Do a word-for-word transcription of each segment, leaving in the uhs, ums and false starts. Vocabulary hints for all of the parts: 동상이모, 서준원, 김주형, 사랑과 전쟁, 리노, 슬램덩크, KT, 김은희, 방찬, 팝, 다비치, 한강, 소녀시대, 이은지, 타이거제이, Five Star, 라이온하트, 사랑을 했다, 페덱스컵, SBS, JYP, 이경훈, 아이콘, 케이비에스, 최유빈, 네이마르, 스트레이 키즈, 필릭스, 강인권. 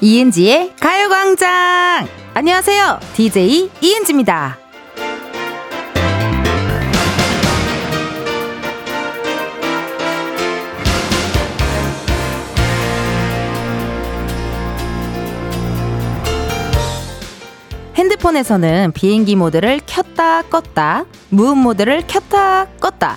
이은지의 가요광장! 안녕하세요, 디제이 이은지입니다. 핸드폰에서는 비행기 모드를 켰다 껐다, 무음 모드를 켰다 껐다,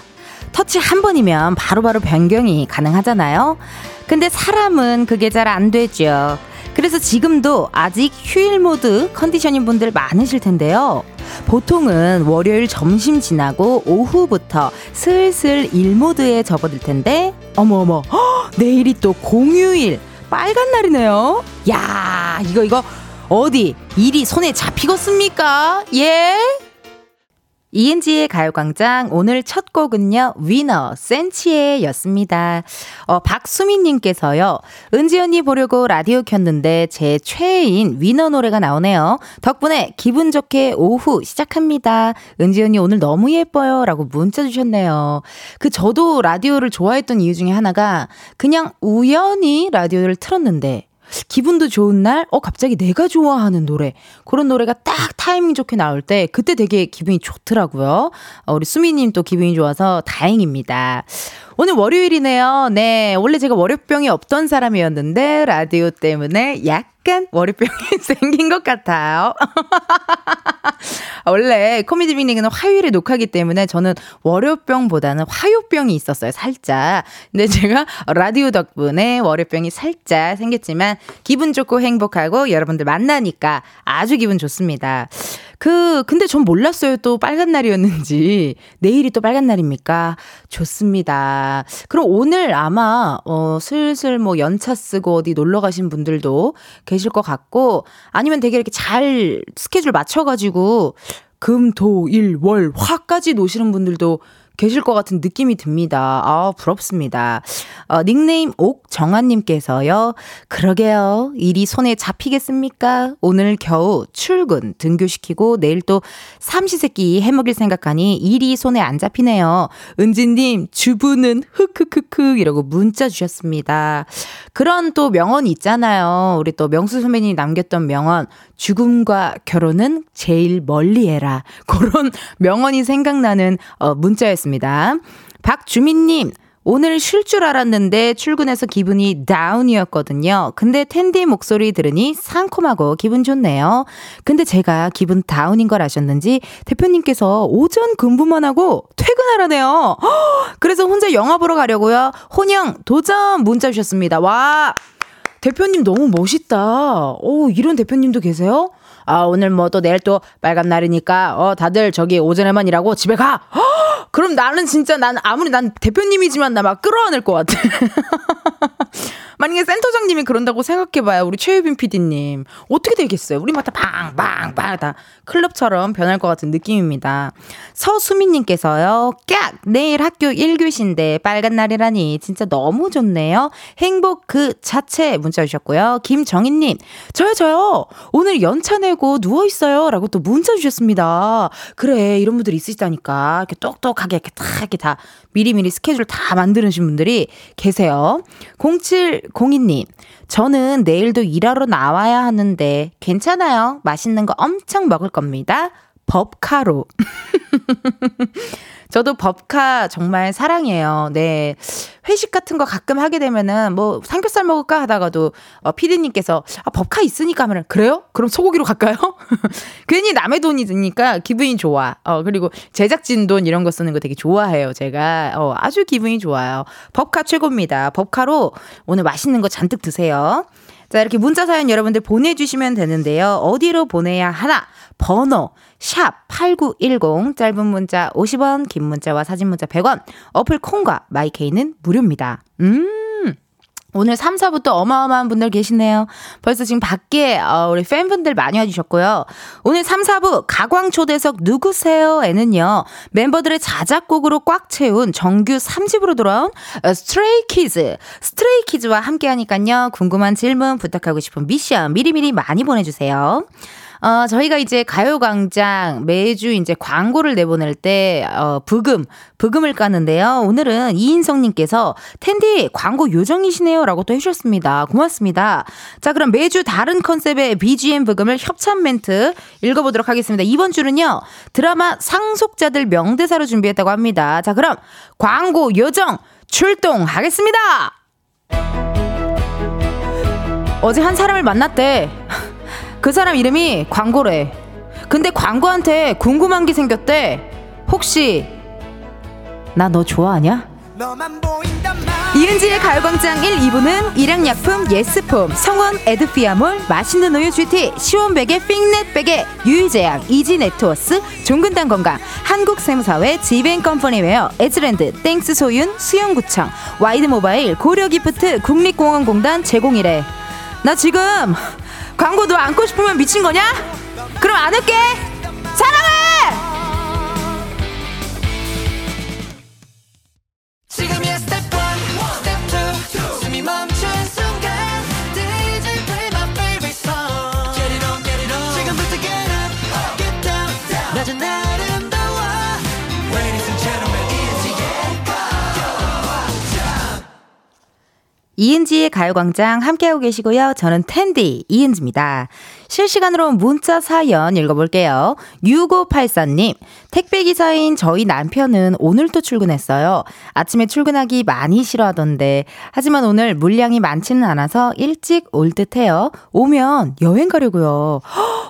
터치 한 번이면 바로바로 변경이 가능하잖아요. 근데 사람은 그게 잘 안 되죠. 그래서 지금도 아직 휴일 모드 컨디션인 분들 많으실 텐데요. 보통은 월요일 점심 지나고 오후부터 슬슬 일 모드에 접어들 텐데, 어머어머, 허, 내일이 또 공휴일, 빨간 날이네요. 야, 이거 이거 어디 일이 손에 잡히겠습니까? 예? 이은지의 가요광장 오늘 첫 곡은요, 위너 센치에 였습니다. 어, 박수민 님께서요, 은지 언니 보려고 라디오 켰는데 제 최애인 위너 노래가 나오네요. 덕분에 기분 좋게 오후 시작합니다. 은지 언니 오늘 너무 예뻐요 라고 문자 주셨네요. 그 저도 라디오를 좋아했던 이유 중에 하나가 그냥 우연히 라디오를 틀었는데 기분도 좋은 날, 어 갑자기 내가 좋아하는 노래, 그런 노래가 딱 타이밍 좋게 나올 때 그때 되게 기분이 좋더라고요. 어, 우리 수미님 또 기분이 좋아서 다행입니다. 오늘 월요일이네요. 네, 원래 제가 월요병이 없던 사람이었는데 라디오 때문에 약간 월요병이 생긴 것 같아요. 원래 코미디 빅리그는 화요일에 녹화하기 때문에 저는 월요병보다는 화요병이 있었어요, 살짝. 근데 제가 라디오 덕분에 월요병이 살짝 생겼지만 기분 좋고 행복하고 여러분들 만나니까 아주 기분 좋습니다. 그 근데 전 몰랐어요, 또 빨간 날이었는지. 내일이 또 빨간 날입니까? 좋습니다. 그럼 오늘 아마 어, 슬슬 뭐 연차 쓰고 어디 놀러 가신 분들도 계실 것 같고, 아니면 되게 이렇게 잘 스케줄 맞춰가지고 금, 토, 일, 월, 화까지 노시는 분들도 계실 것 같은 느낌이 듭니다. 아, 부럽습니다. 어, 닉네임 옥정아님께서요, 그러게요, 일이 손에 잡히겠습니까? 오늘 겨우 출근 등교시키고 내일 또 삼시세끼 해먹일 생각하니 일이 손에 안 잡히네요. 은지님 주부는 흑흑흑흑 이러고 문자 주셨습니다. 그런 또 명언이 있잖아요. 우리 또 명수 선배님이 남겼던 명언, 죽음과 결혼은 제일 멀리해라, 그런 명언이 생각나는 어, 문자였습니다. 박주민님, 오늘 쉴 줄 알았는데 출근해서 기분이 다운이었거든요. 근데 텐디 목소리 들으니 상콤하고 기분 좋네요. 근데 제가 기분 다운인 걸 아셨는지 대표님께서 오전 근무만 하고 퇴근하라네요. 허, 그래서 혼자 영화 보러 가려고요. 혼영 도전 문자 주셨습니다. 와, 대표님 너무 멋있다. 오, 이런 대표님도 계세요? 아, 오늘 뭐 또 내일 또 빨간 날이니까 어 다들 저기 오전에만 일하고 집에 가. 허, 그럼 나는 진짜 난 아무리 난 대표님이지만 나 막 끌어안을 것 같아. 만약에 센터장님이 그런다고 생각해봐요, 우리 최유빈 피디님 어떻게 되겠어요? 우리 막 다 빵빵빵 다 클럽처럼 변할 것 같은 느낌입니다. 서수민님께서요, 깍! 내일 학교 일 교시인데 빨간 날이라니 진짜 너무 좋네요. 행복 그 자체 문자 주셨고요. 김정인님, 저요 저요 오늘 연차 내고 누워있어요 라고 또 문자 주셨습니다. 그래, 이런 분들이 있으시다니까. 이렇게 똑똑하게 이렇게 다, 이렇게 다 미리미리 스케줄 다 만드신 분들이 계세요. 공칠공이 님, 저는 내일도 일하러 나와야 하는데 괜찮아요, 맛있는 거 엄청 먹을 겁니다. 법카로. 저도 법카 정말 사랑해요. 네, 회식 같은 거 가끔 하게 되면은 뭐 삼겹살 먹을까 하다가도 어, 피디님께서 아, 법카 있으니까 하면 그래요? 그럼 소고기로 갈까요? 괜히 남의 돈이 드니까 기분이 좋아. 어, 그리고 제작진 돈 이런 거 쓰는 거 되게 좋아해요, 제가. 어, 아주 기분이 좋아요. 법카 최고입니다. 법카로 오늘 맛있는 거 잔뜩 드세요. 자, 이렇게 문자 사연 여러분들 보내주시면 되는데요. 어디로 보내야 하나? 번호 샵 팔구일공, 짧은 문자 오십 원, 긴 문자와 사진 문자 백 원, 어플 콩과 마이케이는 무료입니다. 음, 오늘 삼, 사부터 어마어마한 분들 계시네요. 벌써 지금 밖에 어, 우리 팬분들 많이 와주셨고요. 오늘 삼, 사부 가광초대석 누구세요?에는요, 멤버들의 자작곡으로 꽉 채운 정규 삼 집으로 돌아온 스트레이 키즈, 스트레이 키즈와 함께하니까요. 궁금한 질문, 부탁하고 싶은 미션 미리미리 많이 보내주세요. 어, 저희가 이제 가요광장 매주 이제 광고를 내보낼 때, 어, 부금, 부금을 까는데요. 오늘은 이인성님께서 텐디 광고 요정이시네요. 라고 또 해주셨습니다. 고맙습니다. 자, 그럼 매주 다른 컨셉의 비지엠 부금을 협찬 멘트 읽어보도록 하겠습니다. 이번 주는요, 드라마 상속자들 명대사로 준비했다고 합니다. 자, 그럼 광고 요정 출동하겠습니다. 어제 한 사람을 만났대. 그 사람 이름이 광고래. 근데 광고한테 궁금한 게 생겼대. 혹시 나 너 좋아하냐? 이은지의 가을광장 일, 이 부는 일양약품 예스폼, 성원 에드피아몰, 맛있는 우유 지티, 시원백의 핑넷백의 유유제약, 이지네트워스, 종근당건강, 한국세무사회, 지벤컴퍼니웨어, 에즈랜드, 땡스소윤, 수영구청, 와이드모바일, 고려기프트, 국립공원공단 제공이래. 나 지금 광고 너 안고 싶으면 미친 거냐? 그럼 안 할게. 사랑해. 지금이야 스텝 일, 스텝 이, 숨이 멈춘 순간 디제이 play my favorite song. Get it on, get it on. 지금부터 get up, get down, down. 낮은 아름다워. Ladies and gentlemen, 이은지의 가요광장. 이은지의 가요광장 함께하고 계시고요. 저는 텐디 이은지입니다. 실시간으로 문자 사연 읽어볼게요. 육오팔사님, 택배기사인 저희 남편은 오늘 또 출근했어요. 아침에 출근하기 많이 싫어하던데, 하지만 오늘 물량이 많지는 않아서 일찍 올 듯해요. 오면 여행 가려고요.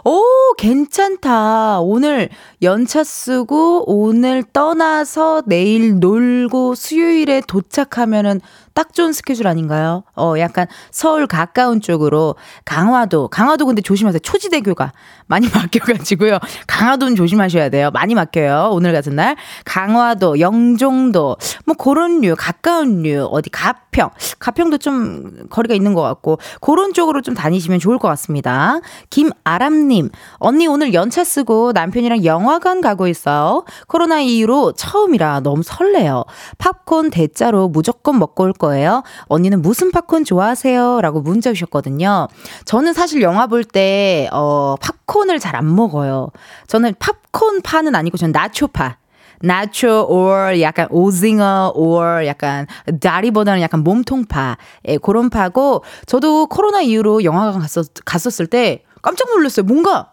오, 괜찮다. 오늘 연차 쓰고 오늘 떠나서 내일 놀고 수요일에 도착하면은 딱 좋은 스케줄 아닌가요? 어, 약간 서울 가까운 쪽으로 강화도, 강화도 근데 조심하세요. 초지대교가 많이 막혀가지고요. 강화도는 조심하셔야 돼요. 많이 막혀요. 오늘 같은 날. 강화도, 영종도, 뭐 그런 류, 가까운 류, 어디 가평. 가평도 좀 거리가 있는 것 같고 그런 쪽으로 좀 다니시면 좋을 것 같습니다. 김아람님, 언니 오늘 연차 쓰고 남편이랑 영화관 가고 있어요. 코로나 이후로 처음이라 너무 설레요. 팝콘 대짜로 무조건 먹고 올 거예요. 언니는 무슨 팝콘 좋아하세요? 라고 문자 주셨거든요. 저는 사실 영화 볼 때 어, 팝콘을 잘 안 먹어요. 저는 팝콘 파는 아니고 저는 나초파. 나초 or 약간 오징어 or 약간 다리보다는 약간 몸통파. 예, 그런 파고 저도 코로나 이후로 영화관 갔었, 갔었을 때 깜짝 놀랐어요. 뭔가 어,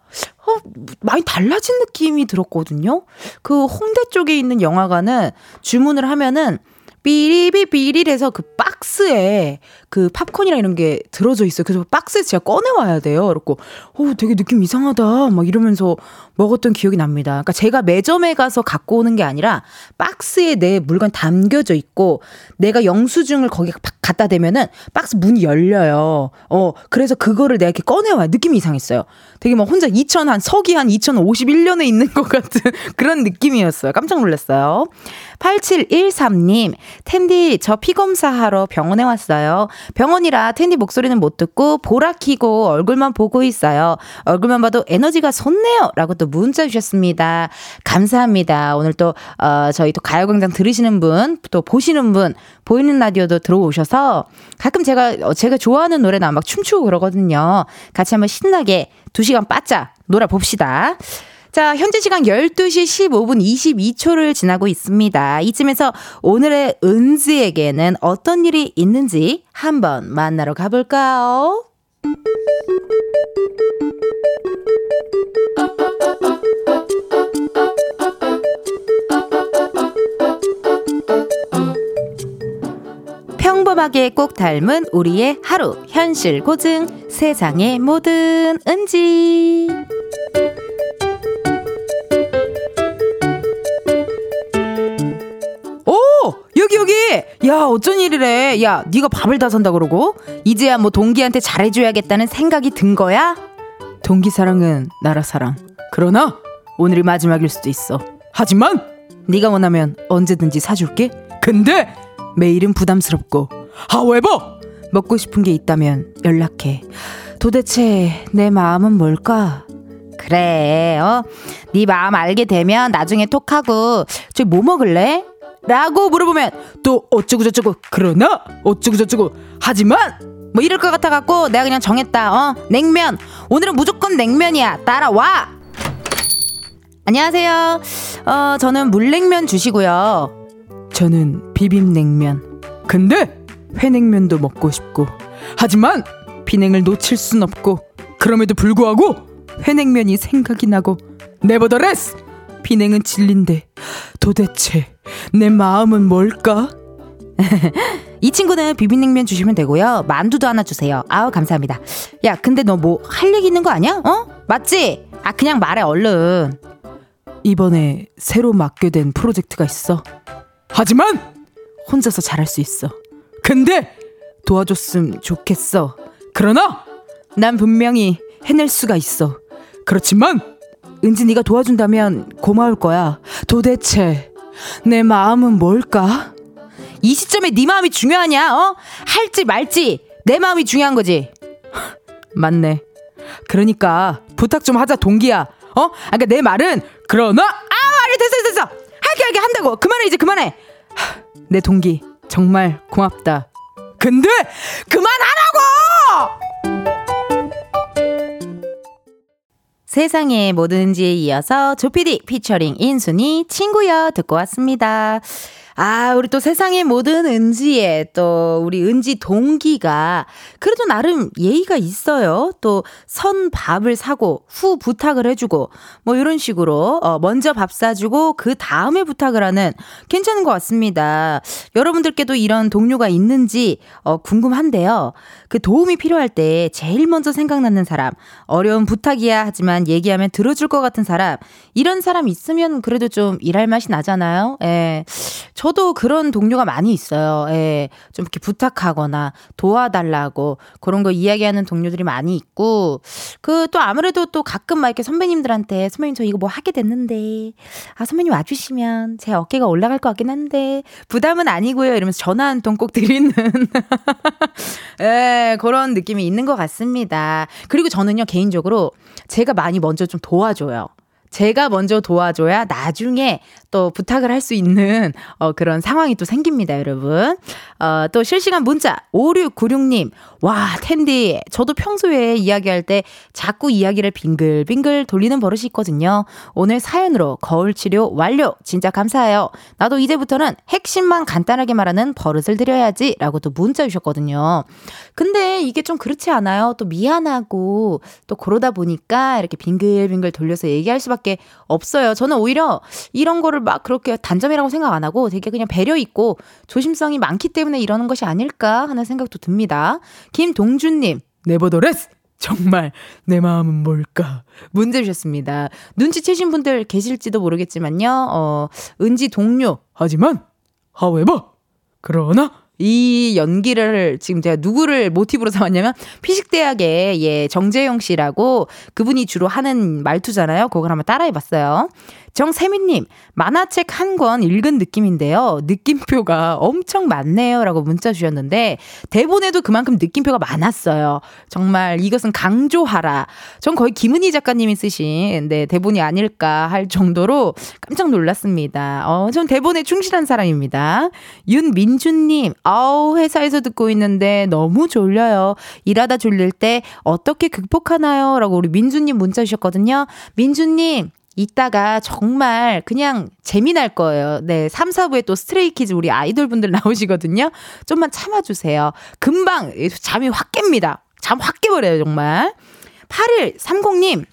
많이 달라진 느낌이 들었거든요. 그 홍대 쪽에 있는 영화관은 주문을 하면은 삐리비삐리해서 그 박스에 그 팝콘이랑 이런 게 들어져 있어요. 그래서 박스에서 제가 꺼내와야 돼요. 그래갖고 어, 되게 느낌 이상하다 막 이러면서 먹었던 기억이 납니다. 그러니까 제가 매점에 가서 갖고 오는 게 아니라 박스에 내 물건 담겨져 있고 내가 영수증을 거기 갖다 대면은 박스 문이 열려요. 어, 그래서 그거를 내가 이렇게 꺼내와요. 느낌이 이상했어요. 되게 막 혼자 이천 한 서기 한 이천오십일 년에 있는 것 같은 그런 느낌이었어요. 깜짝 놀랐어요. 팔칠일삼님, 텐디 저 피검사하러 병원에 왔어요. 병원이라 텐디 목소리는 못 듣고 보라 키고 얼굴만 보고 있어요. 얼굴만 봐도 에너지가 솟네요. 라고 또 문자 주셨습니다. 감사합니다. 오늘 또 어, 저희 또 가요광장 들으시는 분, 또 보시는 분, 보이는 라디오도 들어오셔서 가끔 제가 제가 좋아하는 노래나 막 춤추고 그러거든요. 같이 한번 신나게 두 시간 바짝 놀아봅시다. 자, 현재 시간 열두 시 십오 분 이십이 초를 지나고 있습니다. 이쯤에서 오늘의 은지에게는 어떤 일이 있는지 한번 만나러 가볼까요? 평범하게 꼭 닮은 우리의 하루, 현실 고증, 세상의 모든 은지. 여기 여기 야 어쩐 일이래. 야 네가 밥을 다 산다 그러고 이제야 뭐 동기한테 잘해줘야겠다는 생각이 든 거야? 동기 사랑은 나라 사랑. 그러나 오늘이 마지막일 수도 있어. 하지만 네가 원하면 언제든지 사줄게. 근데 매일은 부담스럽고 however 먹고 싶은 게 있다면 연락해. 도대체 내 마음은 뭘까? 그래, 어? 네 마음 알게 되면 나중에 톡하고 저기 뭐 먹을래? 라고 물어보면 또 어쩌고저쩌고 그러나 어쩌고저쩌고 하지만 뭐 이럴 것 같아갖고 내가 그냥 정했다. 어 냉면 오늘은 무조건 냉면이야. 따라와. 안녕하세요. 어 저는 물냉면 주시고요. 저는 비빔냉면. 근데 회냉면도 먹고 싶고, 하지만 비냉을 놓칠 순 없고, 그럼에도 불구하고 회냉면이 생각이 나고, 네버더레스 비냉은 진린데 도대체 내 마음은 뭘까? 이 친구는 비빔냉면 주시면 되고요. 만두도 하나 주세요. 아우 감사합니다. 야 근데 너 뭐 할 얘기 있는 거 아니야? 어? 맞지? 아 그냥 말해 얼른. 이번에 새로 맡게 된 프로젝트가 있어. 하지만 혼자서 잘할 수 있어. 근데 도와줬으면 좋겠어. 그러나 난 분명히 해낼 수가 있어. 그렇지만 은지 네가 도와준다면 고마울 거야. 도대체 내 마음은 뭘까? 이 시점에 네 마음이 중요하냐? 어? 할지 말지 내 마음이 중요한 거지. 맞네. 그러니까 부탁 좀 하자 동기야. 어? 그러니까 내 말은 그러나 아 아니 됐어 됐어 할게 할게 한다고. 그만해 이제 그만해. 내 동기 정말 고맙다. 근데 그만하라고. 세상의 모든 은지에 이어서 조피디 피처링 인순이 친구여 듣고 왔습니다. 아 우리 또 세상의 모든 은지에 또 우리 은지 동기가 그래도 나름 예의가 있어요. 또 선 밥을 사고 후 부탁을 해주고 뭐 이런 식으로 어, 먼저 밥 사주고 그 다음에 부탁을 하는 괜찮은 것 같습니다. 여러분들께도 이런 동료가 있는지 어, 궁금한데요. 그 도움이 필요할 때 제일 먼저 생각나는 사람, 어려운 부탁이야 하지만 얘기하면 들어줄 것 같은 사람, 이런 사람 있으면 그래도 좀 일할 맛이 나잖아요. 예. 저도 그런 동료가 많이 있어요. 예, 좀 이렇게 부탁하거나 도와달라고 그런 거 이야기하는 동료들이 많이 있고, 그 또 아무래도 또 가끔 막 이렇게 선배님들한테 선배님 저 이거 뭐 하게 됐는데 아 선배님 와주시면 제 어깨가 올라갈 것 같긴 한데 부담은 아니고요 이러면서 전화 한 통 꼭 드리는 예, 그런 느낌이 있는 것 같습니다. 그리고 저는요 개인적으로 제가 많이 먼저 좀 도와줘요. 제가 먼저 도와줘야 나중에 또 부탁을 할 수 있는 어, 그런 상황이 또 생깁니다, 여러분. 어, 또 실시간 문자 오육구육 님. 와, 텐디. 저도 평소에 이야기할 때 자꾸 이야기를 빙글빙글 돌리는 버릇이 있거든요. 오늘 사연으로 거울 치료 완료. 진짜 감사해요. 나도 이제부터는 핵심만 간단하게 말하는 버릇을 들여야지 라고 또 문자 주셨거든요. 근데 이게 좀 그렇지 않아요? 또 미안하고 또 그러다 보니까 이렇게 빙글빙글 돌려서 얘기할 수밖에 없어요. 저는 오히려 이런 거를 막 그렇게 단점이라고 생각 안 하고 되게 그냥 배려 있고 조심성이 많기 때문에 이러는 것이 아닐까 하는 생각도 듭니다. 김동준님, 네버더레스 정말 내 마음은 뭘까? 문제 주셨습니다. 눈치채신 분들 계실지도 모르겠지만요. 어, 은지 동료 하지만 however 그러나 이 연기를 지금 제가 누구를 모티브로 삼았냐면 피식대학의 예, 정재영 씨라고 그분이 주로 하는 말투잖아요. 그걸 한번 따라해봤어요. 정세민님, 만화책 한 권 읽은 느낌인데요. 느낌표가 엄청 많네요. 라고 문자 주셨는데 대본에도 그만큼 느낌표가 많았어요. 정말 이것은 강조하라. 전 거의 김은희 작가님이 쓰신 네, 대본이 아닐까 할 정도로 깜짝 놀랐습니다. 어, 전 대본에 충실한 사람입니다. 윤민주님, 아우 회사에서 듣고 있는데 너무 졸려요. 일하다 졸릴 때 어떻게 극복하나요? 라고 우리 민주님 문자 주셨거든요. 민주님. 이따가 정말 그냥 재미날 거예요. 네, 삼, 사부에 또 스트레이 키즈 우리 아이돌분들 나오시거든요. 좀만 참아주세요. 금방 잠이 확 깹니다. 잠 확 깨버려요 정말. 팔일삼공 님,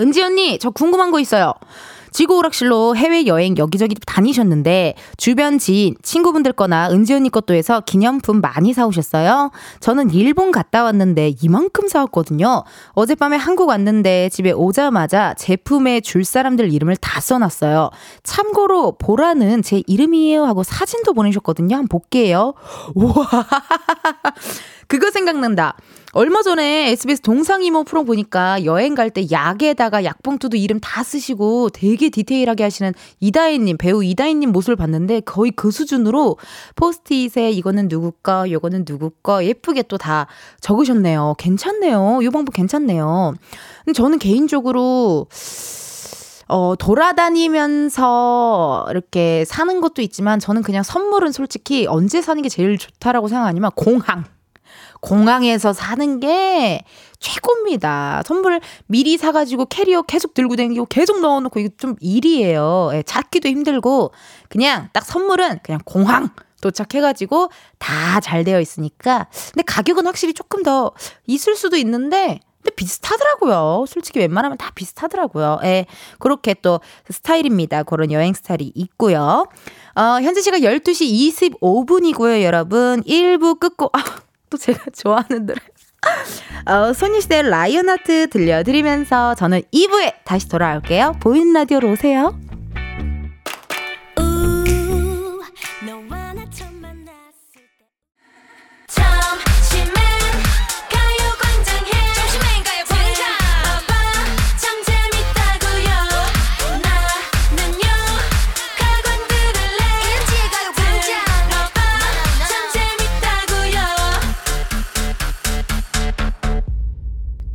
은지 언니 저 궁금한 거 있어요. 지구 오락실로 해외여행 여기저기 다니셨는데 주변 지인, 친구분들 거나 은지 언니 것도 해서 기념품 많이 사오셨어요? 저는 일본 갔다 왔는데 이만큼 사왔거든요. 어젯밤에 한국 왔는데 집에 오자마자 제품에 줄 사람들 이름을 다 써놨어요. 참고로 보라는 제 이름이에요 하고 사진도 보내셨거든요. 한번 볼게요. 우와 그거 생각난다. 얼마 전에 에스비에스 동상이모 프로 보니까 여행 갈 때 약에다가 약봉투도 이름 다 쓰시고 되게 디테일하게 하시는 이다혜님, 배우 이다혜님 모습을 봤는데 거의 그 수준으로 포스트잇에 이거는 누구 거, 요거는 누구 거 예쁘게 또 다 적으셨네요. 괜찮네요. 이 방법 괜찮네요. 근데 저는 개인적으로 어, 돌아다니면서 이렇게 사는 것도 있지만 저는 그냥 선물은 솔직히 언제 사는 게 제일 좋다라고 생각 아니면 공항. 공항에서 사는 게 최고입니다. 선물 미리 사가지고 캐리어 계속 들고 다니고 계속 넣어놓고 이거 좀 일이에요. 예, 찾기도 힘들고 그냥 딱 선물은 그냥 공항 도착해가지고 다 잘 되어 있으니까. 근데 가격은 확실히 조금 더 있을 수도 있는데 근데 비슷하더라고요. 솔직히 웬만하면 다 비슷하더라고요. 예, 그렇게 또 스타일입니다. 그런 여행 스타일이 있고요. 어, 현재 시각 열두 시 이십오 분이고요. 여러분 일 부 끝고 아, 또 제가 좋아하는 노래 어, 소녀시대 라이온하트 들려드리면서 저는 이 부에 다시 돌아올게요. 보이는 라디오로 오세요.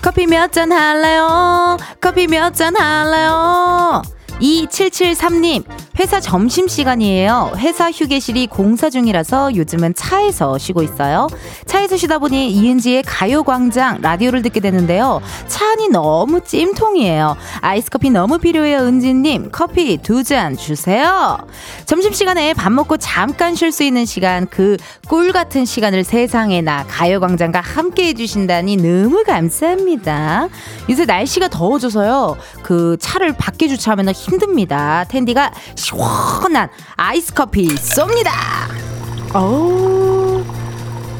커피 몇 잔 할래요? 커피 몇 잔 할래요? 이칠칠삼 님, 회사 점심시간이에요. 회사 휴게실이 공사 중이라서 요즘은 차에서 쉬고 있어요. 차에서 쉬다 보니 이은지의 가요광장 라디오를 듣게 되는데요. 차 안이 너무 찜통이에요. 아이스커피 너무 필요해요. 은지님 커피 두 잔 주세요. 점심시간에 밥 먹고 잠깐 쉴 수 있는 시간, 그 꿀같은 시간을 세상에나 가요광장과 함께 해주신다니 너무 감사합니다. 요새 날씨가 더워져서요, 그 차를 밖에 주차하면 힘듭니다. 텐디가 시원한 아이스커피 쏩니다. 오,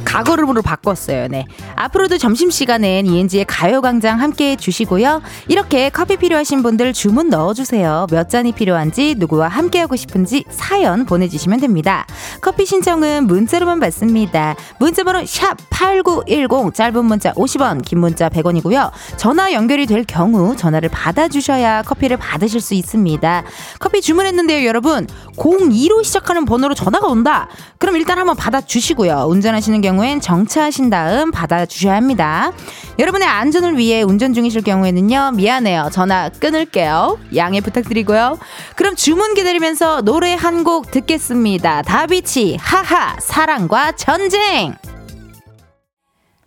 과거름으로 바꿨어요. 네. 앞으로도 점심시간엔 이은지의 가요광장 함께해 주시고요. 이렇게 커피 필요하신 분들 주문 넣어주세요. 몇 잔이 필요한지, 누구와 함께하고 싶은지 사연 보내주시면 됩니다. 커피 신청은 문자로만 받습니다. 문자번호 샵 팔구일공, 짧은 문자 오십 원, 긴 문자 백 원이고요. 전화 연결이 될 경우 전화를 받아주셔야 커피를 받으실 수 있습니다. 커피 주문했는데요, 여러분 공이로 시작하는 번호로 전화가 온다. 그럼 일단 한번 받아주시고요. 운전하시는 경우 정차하신 다음 받아주셔야 합니다. 여러분의 안전을 위해 운전 중이실 경우에는요, 미안해요, 전화 끊을게요. 양해 부탁드리고요. 그럼 주문 기다리면서 노래 한 곡 듣겠습니다. 다비치, 하하, 사랑과 전쟁.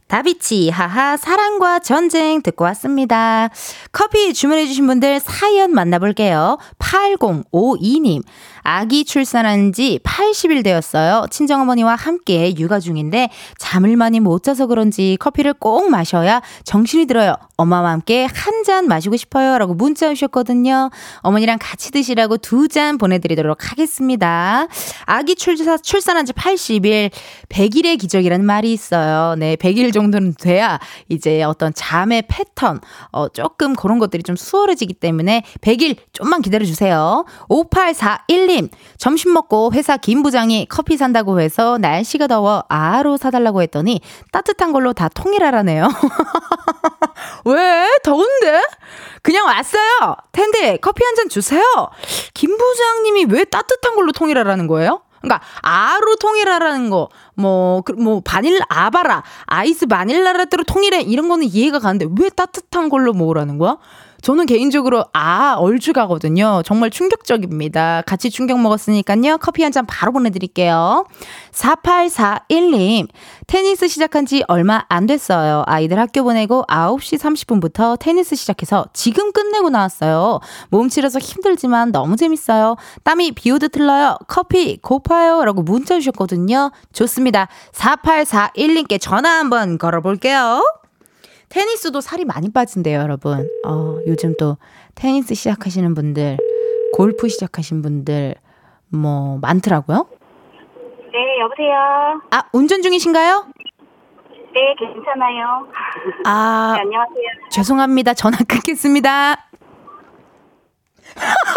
다비치, 하하, 사랑과 전쟁 듣고 왔습니다. 커피 주문해주신 분들 사연 만나볼게요. 팔공오이 님, 아기 출산한 지 팔십 일 되었어요. 친정어머니와 함께 육아 중인데 잠을 많이 못 자서 그런지 커피를 꼭 마셔야 정신이 들어요. 엄마와 함께 한 잔 마시고 싶어요. 라고 문자 주셨거든요. 어머니랑 같이 드시라고 두 잔 보내드리도록 하겠습니다. 아기 출사, 출산한 지 팔십 일, 백 일의 기적이라는 말이 있어요. 네, 백 일 정도는 돼야 이제 어떤 잠의 패턴, 어, 조금 그런 것들이 좀 수월해지기 때문에 백 일 좀만 기다려주세요. 오팔사일 님, 점심 먹고 회사 김 부장이 커피 산다고 해서 날씨가 더워 아로 사달라고 했더니 따뜻한 걸로 다 통일하라네요. 왜? 더운데? 그냥 왔어요. 텐데 커피 한 잔 주세요. 김 부장님이 왜 따뜻한 걸로 통일하라는 거예요? 그러니까 아로 통일하라는 거, 뭐, 뭐 바닐라 아바라, 아이스 바닐라라떼로 통일해, 이런 거는 이해가 가는데 왜 따뜻한 걸로 모으라는 거야? 저는 개인적으로 아 얼죽하거든요. 정말 충격적입니다. 같이 충격 먹었으니까요. 커피 한 잔 바로 보내드릴게요. 사팔사일 님, 테니스 시작한 지 얼마 안 됐어요. 아이들 학교 보내고 아홉 시 삼십 분부터 테니스 시작해서 지금 끝내고 나왔어요. 몸치라서 힘들지만 너무 재밌어요. 땀이 비오듯 흘러요. 커피 고파요. 라고 문자 주셨거든요. 좋습니다. 사팔사일 님께 전화 한번 걸어볼게요. 테니스도 살이 많이 빠진대요, 여러분. 어, 요즘 또 테니스 시작하시는 분들, 골프 시작하신 분들 뭐 많더라고요. 네, 여보세요. 아, 운전 중이신가요? 네, 괜찮아요. 아, 네, 안녕하세요. 죄송합니다. 전화 끊겠습니다.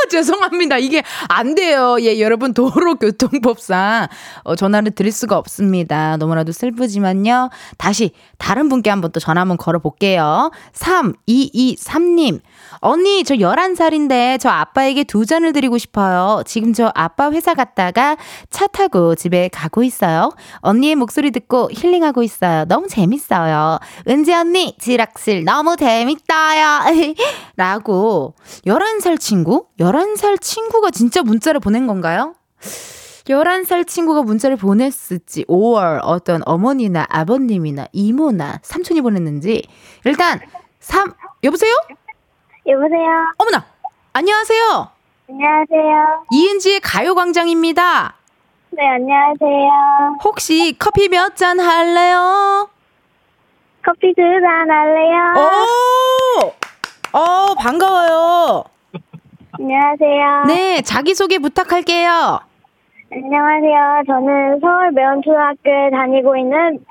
죄송합니다. 이게 안 돼요. 예, 여러분 도로교통법상 어, 전화를 드릴 수가 없습니다. 너무나도 슬프지만요. 다시 다른 분께 한번 또 전화 한번 걸어볼게요. 삼이이삼 님. 언니 저 열한 살인데 저 아빠에게 두 잔을 드리고 싶어요. 지금 저 아빠 회사 갔다가 차 타고 집에 가고 있어요. 언니의 목소리 듣고 힐링하고 있어요. 너무 재밌어요. 은지 언니 지락실 너무 재밌어요. 라고 열한 살 친구? 열한 살 친구가 진짜 문자를 보낸 건가요? 열한 살 친구가 문자를 보냈을지 오월 어떤 어머니나 아버님이나 이모나 삼촌이 보냈는지 일단 삼 여보세요? 여보세요? 어머나! 안녕하세요! 안녕하세요. 이은지의 가요광장입니다. 네, 안녕하세요. 혹시 커피 몇 잔 할래요? 커피 두 잔 할래요? 오! 어, 반가워요. 안녕하세요. 네, 자기소개 부탁할게요. 안녕하세요. 저는 서울 매운초등학교에 다니고 있는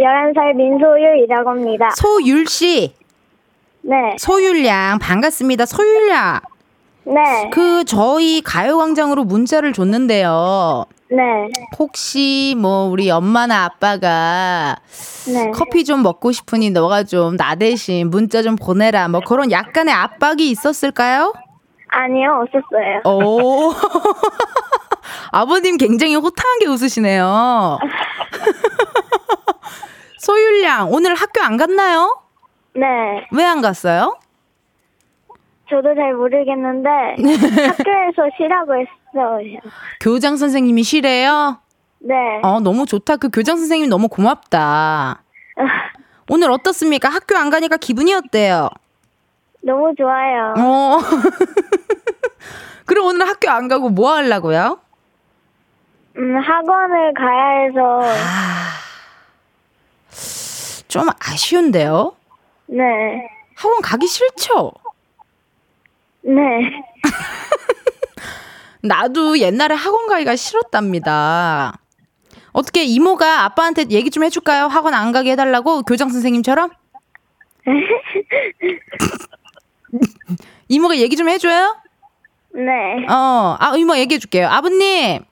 열한 살 민소율이라고 합니다. 소율씨. 네. 소율양, 반갑습니다. 소율양. 네. 그, 저희 가요광장으로 문자를 줬는데요. 네. 혹시, 뭐, 우리 엄마나 아빠가 네. 커피 좀 먹고 싶으니 너가 좀 나 대신 문자 좀 보내라. 뭐 그런 약간의 압박이 있었을까요? 아니요, 없었어요. 오. 아버님 굉장히 호탕하게 웃으시네요. 소율양, 오늘 학교 안 갔나요? 네. 왜 안 갔어요? 저도 잘 모르겠는데 학교에서 쉬라고 했어요. 교장 선생님이 쉬래요? 네. 어, 너무 좋다. 그 교장 선생님 너무 고맙다. 오늘 어떻습니까? 학교 안 가니까 기분이 어때요? 너무 좋아요. 어. 그럼 오늘 학교 안 가고 뭐 하려고요? 음, 학원을 가야 해서. 아, 좀 아쉬운데요? 네. 학원 가기 싫죠? 네. 나도 옛날에 학원 가기가 싫었답니다. 어떻게 이모가 아빠한테 얘기 좀 해줄까요? 학원 안 가게 해달라고? 교장 선생님처럼? 이모가 얘기 좀 해줘요? 네. 어, 아, 이모 얘기해줄게요. 아버님.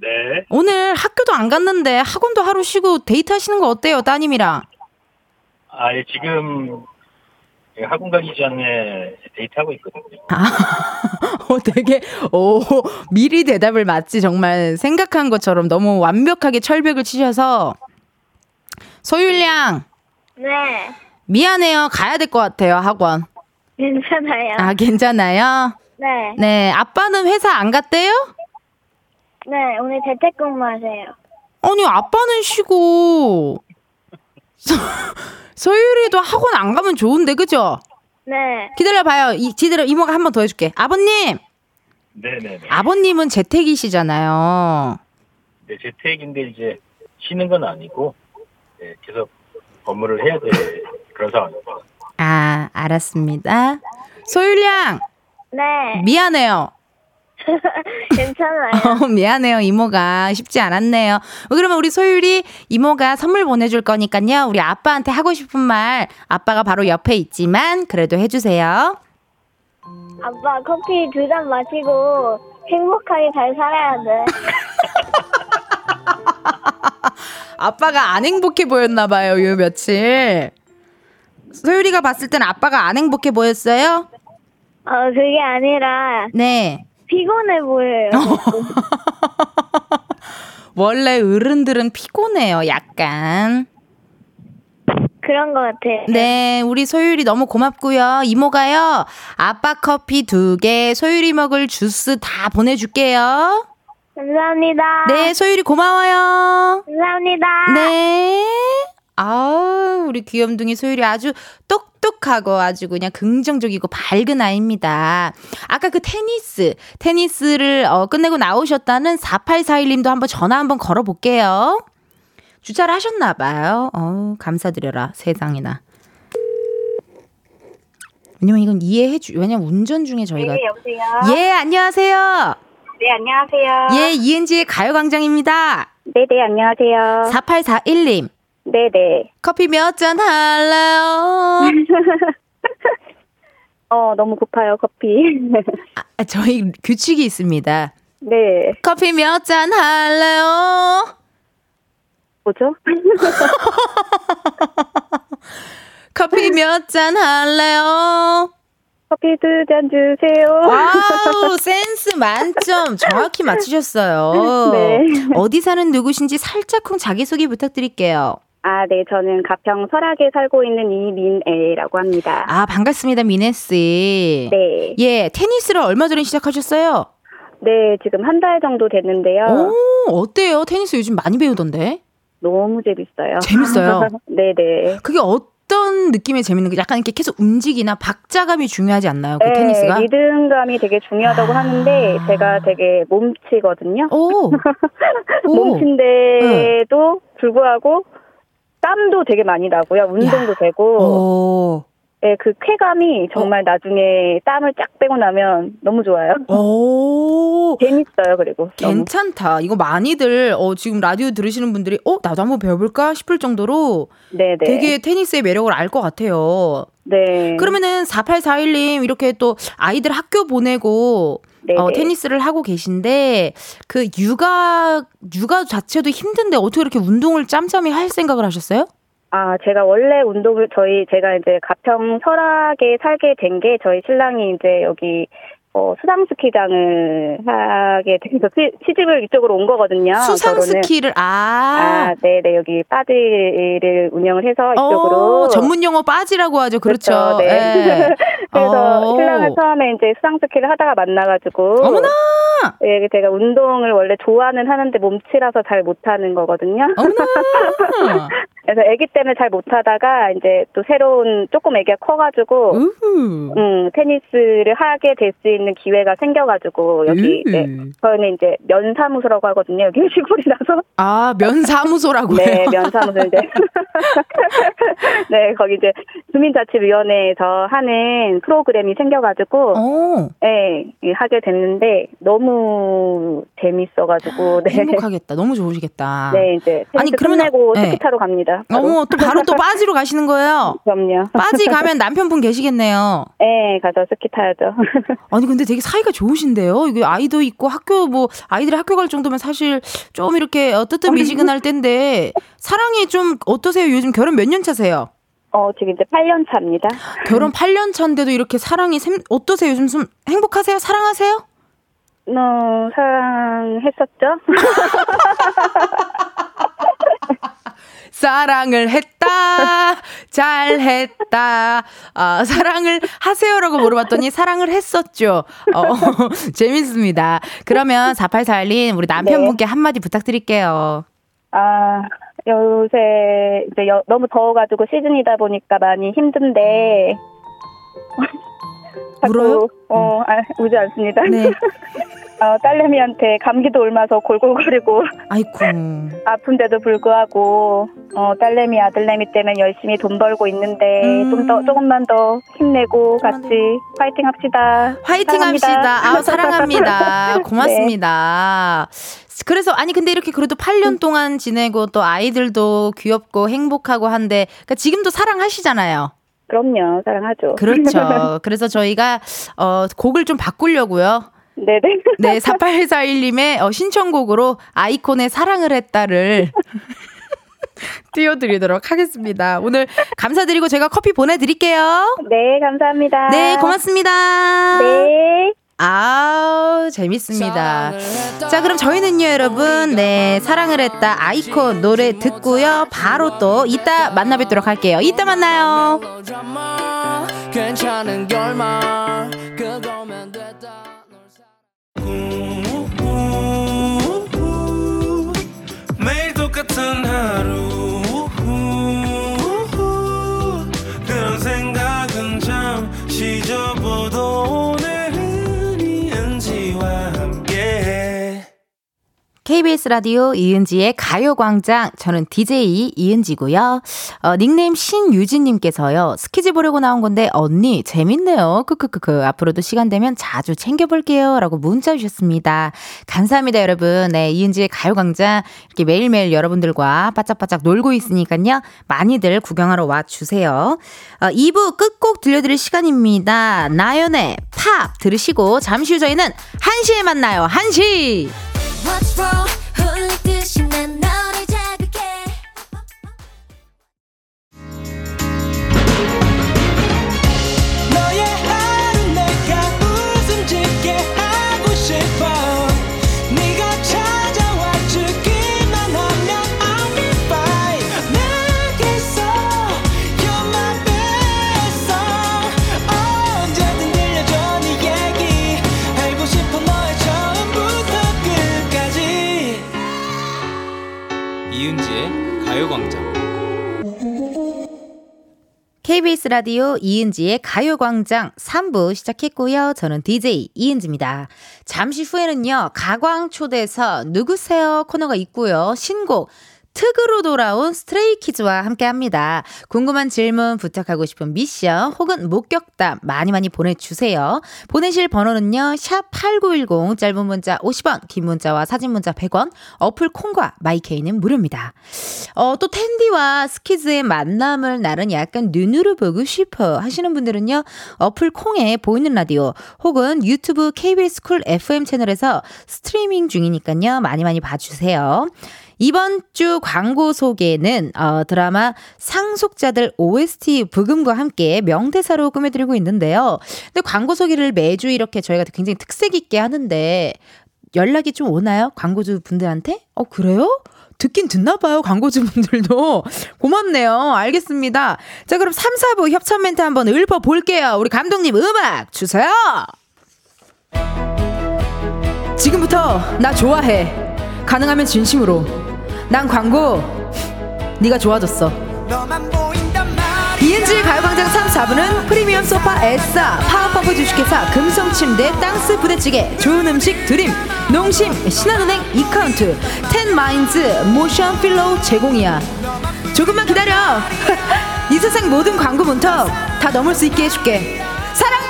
네. 오늘 학교도 안 갔는데 학원도 하루 쉬고 데이트 하시는 거 어때요? 따님이랑. 아, 예, 지금 학원 가기 전에 데이트하고 있거든요. 아, 어, 되게 오, 미리 대답을 마치 정말 생각한 것처럼 너무 완벽하게 철벽을 치셔서 소율양. 네. 미안해요. 가야 될 것 같아요. 학원. 괜찮아요. 아, 괜찮아요? 네. 네. 아빠는 회사 안 갔대요? 네. 오늘 재택근무 하세요. 아니, 아빠는 쉬고 소율이도 학원 안 가면 좋은데, 그죠? 네. 기다려봐요. 이, 기다려, 이모가 한 번 더 해줄게. 아버님! 네네네. 아버님은 재택이시잖아요. 네, 재택인데 이제 쉬는 건 아니고, 네, 계속 업무를 해야 돼. 그런 상황이고. 아, 알았습니다. 소율양! 네. 미안해요. 괜찮아요. 어, 미안해요. 이모가 쉽지 않았네요. 그러면 우리 소율이 이모가 선물 보내줄 거니까요. 우리 아빠한테 하고 싶은 말 아빠가 바로 옆에 있지만 그래도 해주세요. 아빠 커피 두 잔 마시고 행복하게 잘 살아야 돼. 아빠가 안 행복해 보였나 봐요. 요 며칠 소율이가 봤을 땐 아빠가 안 행복해 보였어요? 어, 그게 아니라 네 피곤해 보여요. 원래 어른들은 피곤해요, 약간. 그런 것 같아요. 네, 우리 소율이 너무 고맙고요. 이모가요, 아빠 커피 두 개, 소율이 먹을 주스 다 보내줄게요. 감사합니다. 네, 소율이 고마워요. 감사합니다. 네. 아우, 우리 귀염둥이 소율이 아주 똑 똑똑하고 아주 그냥 긍정적이고 밝은 아이입니다. 아까 그 테니스, 테니스를 어, 끝내고 나오셨다는 사팔사일 님도 한번 전화 한번 걸어볼게요. 주차를 하셨나 봐요. 어, 감사드려라 세상에나. 왜냐면 이건 이해해주, 왜냐면 운전 중에 저희가. 네, 여보세요. 예, 안녕하세요. 네, 안녕하세요. 예, 이은지의 가요광장입니다. 네, 네, 안녕하세요. 사팔사일 님. 네네. 커피 몇 잔 할래요? 어, 너무 고파요, 커피. 아, 저희 규칙이 있습니다. 네. 커피 몇 잔 할래요? 뭐죠? 커피 몇 잔 할래요? 커피 두 잔 주세요. 와우, 센스 만점. 정확히 맞추셨어요. 네. 어디 사는 누구신지 살짝쿵 자기소개 부탁드릴게요. 아, 네. 저는 가평 설악에 살고 있는 이민애라고 합니다. 아, 반갑습니다, 민애씨. 네. 예, 테니스를 얼마 전에 시작하셨어요? 네, 지금 한 달 정도 됐는데요. 오, 어때요? 테니스 요즘 많이 배우던데? 너무 재밌어요. 재밌어요? 네네. 그게 어떤 느낌의 재밌는 거? 약간 이렇게 계속 움직이나 박자감이 중요하지 않나요? 그 네, 테니스가? 리듬감이 되게 중요하다고 아... 하는데 제가 되게 몸치거든요. 오. 오. 몸치인데도 네. 불구하고 땀도 되게 많이 나고요. 운동도 야. 되고. 오. 네, 그 쾌감이 정말 어. 나중에 땀을 쫙 빼고 나면 너무 좋아요. 오. 재밌어요, 그리고. 괜찮다. 너무. 이거 많이들, 어, 지금 라디오 들으시는 분들이, 어, 나도 한번 배워볼까 싶을 정도로 네네. 되게 테니스의 매력을 알 것 같아요. 네. 그러면은 사팔사일 님, 이렇게 또 아이들 학교 보내고, 어, 테니스를 하고 계신데, 그 육아, 육아 자체도 힘든데 어떻게 이렇게 운동을 짬짬이 할 생각을 하셨어요? 아, 제가 원래 운동을, 저희, 제가 이제 가평 설악에 살게 된 게 저희 신랑이 이제 여기, 어, 수상스키장을 하게 돼서 시, 시집을 이쪽으로 온 거거든요. 수상스키를, 아. 아, 네네, 여기 빠지를 운영을 해서 이쪽으로. 오, 전문 용어 빠지라고 하죠. 그렇죠. 그렇죠. 네. 네. 그래서 오. 신랑을 처음에 이제 수상스키를 하다가 만나가지고. 어머나! 예, 제가 운동을 원래 좋아는 하는데 몸치라서 잘 못하는 거거든요. 어머나! 그래서 아기 때문에 잘 못하다가 이제 또 새로운 조금 아기가 커가지고 으흠. 음 테니스를 하게 될 수 있는 기회가 생겨가지고 여기 네, 저희는 이제 면사무소라고 하거든요. 여기 시골이라서 아 면사무소라고요? 네 면사무소 이제 네 거기 이제 주민자치위원회에서 하는 프로그램이 생겨가지고 오. 네 하게 됐는데 너무 재밌어가지고 네. 행복하겠다. 너무 좋으시겠다. 네 이제 테니스 아니 그러면 끝내고 스키 네. 타러 갑니다. 어머, 또 바로 또 빠지로 가시는 거예요? 그럼요. 빠지 가면 남편분 계시겠네요. 네, 가서 스키 타야죠. 아니 근데 되게 사이가 좋으신데요. 이게 아이도 있고 학교 뭐 아이들이 학교 갈 정도면 사실 좀 이렇게 뜨뜻미지근할 텐데 사랑이 좀 어떠세요? 요즘 결혼 몇 년 차세요? 어, 지금 이제 팔 년 차입니다. 결혼 팔 년 차인데도 이렇게 사랑이 샘, 어떠세요? 요즘 좀 행복하세요? 사랑하세요? 너 사랑했었죠? 사랑을 했다, 잘했다, 어, 사랑을 하세요라고 물어봤더니 사랑을 했었죠. 어, 재밌습니다. 그러면 사팔사일 님 우리 남편분께 네. 한마디 부탁드릴게요. 아 요새 이제 여, 너무 더워가지고 시즌이다 보니까 많이 힘든데 울어요? 어, 아, 울지 않습니다. 네. 어, 딸내미한테 감기도 옮아서 골골거리고 아이고 아픈데도 불구하고 어, 딸내미 아들내미 때문에 열심히 돈 벌고 있는데 음. 좀 더, 조금만 더 힘내고 같이 파이팅 합시다. 파이팅 합시다. 아우 사랑합니다. 고맙습니다. 네. 그래서 아니 근데 이렇게 그래도 팔 년 동안 지내고 또 아이들도 귀엽고 행복하고 한데 그러니까 지금도 사랑하시잖아요. 그럼요. 사랑하죠. 그렇죠. 그래서 저희가 어, 곡을 좀 바꾸려고요. 네네. 네, 사팔사일 님의 어, 신청곡으로 아이콘의 사랑을 했다를 띄워드리도록 하겠습니다. 오늘 감사드리고 제가 커피 보내드릴게요. 네, 감사합니다. 네, 고맙습니다. 네. 아우, 재밌습니다. 자, 그럼 저희는요, 여러분. 네, 사랑을 했다 아이콘 노래 듣고요. 바로 또 이따 만나뵙도록 할게요. 이따 만나요. 괜찮은 결말 그거면 됐다. 매일 똑같은 하루 그런 생각은 잠시 접어도 오늘은 이은지와 함께 케이비에스 라디오 이은지의 가요광장, 저는 디제이 이은지고요. 어, 닉네임 신유진님께서요. 스키즈 보려고 나온 건데 언니 재밌네요. 크크크크. 앞으로도 시간 되면 자주 챙겨볼게요. 라고 문자 주셨습니다. 감사합니다 여러분. 네, 이은지의 가요광장 이렇게 매일매일 여러분들과 바짝바짝 놀고 있으니까요. 많이들 구경하러 와주세요. 어, 이 부 끝곡 들려드릴 시간입니다. 나연의 팝 들으시고 잠시 후 저희는 한 시에 만나요. 한 시! What's wrong? 홀릭 듯이 난 너를 잡을게. 너의 하루 내가 웃음 짓게 하고 싶어. 네가 찾아와 주기만 하면 I'll be fine. 내게서 You're my best song. 언제든 들려줘 네 얘기. 알고 싶어 너의 처음부터 이은지의 가요광장. 케이비에스 라디오 이은지의 가요광장 삼 부 시작했고요. 저는 디제이 이은지입니다. 잠시 후에는요, 가광초대석 누구세요 코너가 있고요. 신곡 특으로 돌아온 스트레이 키즈와 함께합니다. 궁금한 질문, 부탁하고 싶은 미션 혹은 목격담 많이 많이 보내주세요. 보내실 번호는요. 샵 팔구일공, 짧은 문자 오십 원, 긴 문자와 사진 문자 백 원, 어플 콩과 마이케이는 무료입니다. 어, 또 텐디와 스키즈의 만남을 나는 약간 눈으로 보고 싶어 하시는 분들은요. 어플 콩에 보이는 라디오 혹은 유튜브 케이비에스 쿨 에프엠 채널에서 스트리밍 중이니까요. 많이 많이 봐주세요. 이번 주 광고 소개는 어, 드라마 상속자들 오에스티 부금과 함께 명대사로 꾸며드리고 있는데요. 근데 광고 소개를 매주 이렇게 저희가 굉장히 특색 있게 하는데 연락이 좀 오나요? 광고주 분들한테? 어, 그래요? 듣긴 듣나봐요. 광고주분들도 고맙네요. 알겠습니다. 자, 그럼 삼, 사 부 협찬 멘트 한번 읊어볼게요. 우리 감독님 음악 주세요. 지금부터 나 좋아해. 가능하면 진심으로. 난 광고 네가 좋아졌어. 이은지 가요광장 삼, 사 부는 프리미엄 소파 에싸, 파워퍼브 주식회사 금성침대, 땅스 부대찌개, 좋은 음식 드림, 농심, 신한은행 이카운트, 텐마인즈, 모션 필로우 제공이야. 조금만 기다려. 이 세상 모든 광고 문턱 다 넘을 수 있게 해줄게. 사랑해.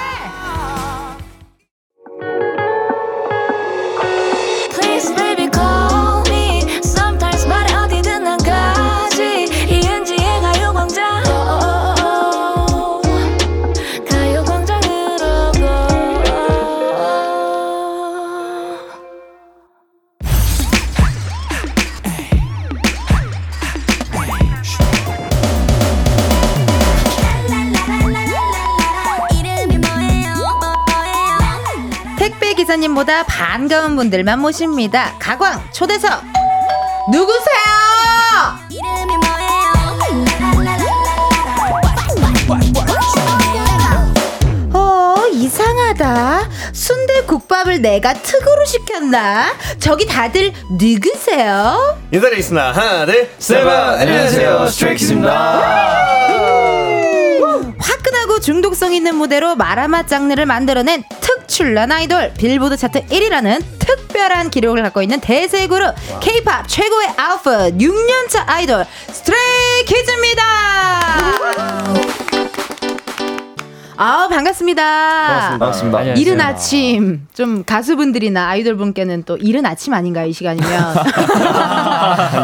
기사님보다 반가운 분들만 모십니다. 가광 초대석 누구세요? 이름이 뭐예요? 어, 이상하다. 순대국밥을 내가 특으로 시켰나? 저기 다들 누구세요? 인사드리겠습니다. 하나, 둘, 셋. 안녕하세요, 스트레이 키즈입니다. 화끈하고 중독성 있는 무대로 마라맛 장르를 만들어낸 특출난 아이돌, 빌보드 차트 일 위라는 특별한 기록을 갖고 있는 대세 그룹, K-팝 최고의 아웃풋 육 년차 아이돌 스트레이 키즈입니다. 아, 반갑습니다. 반갑습니다. 이른 아침, 좀 가수분들이나 아이돌분께는 또 이른 아침 아닌가요, 이 시간이면?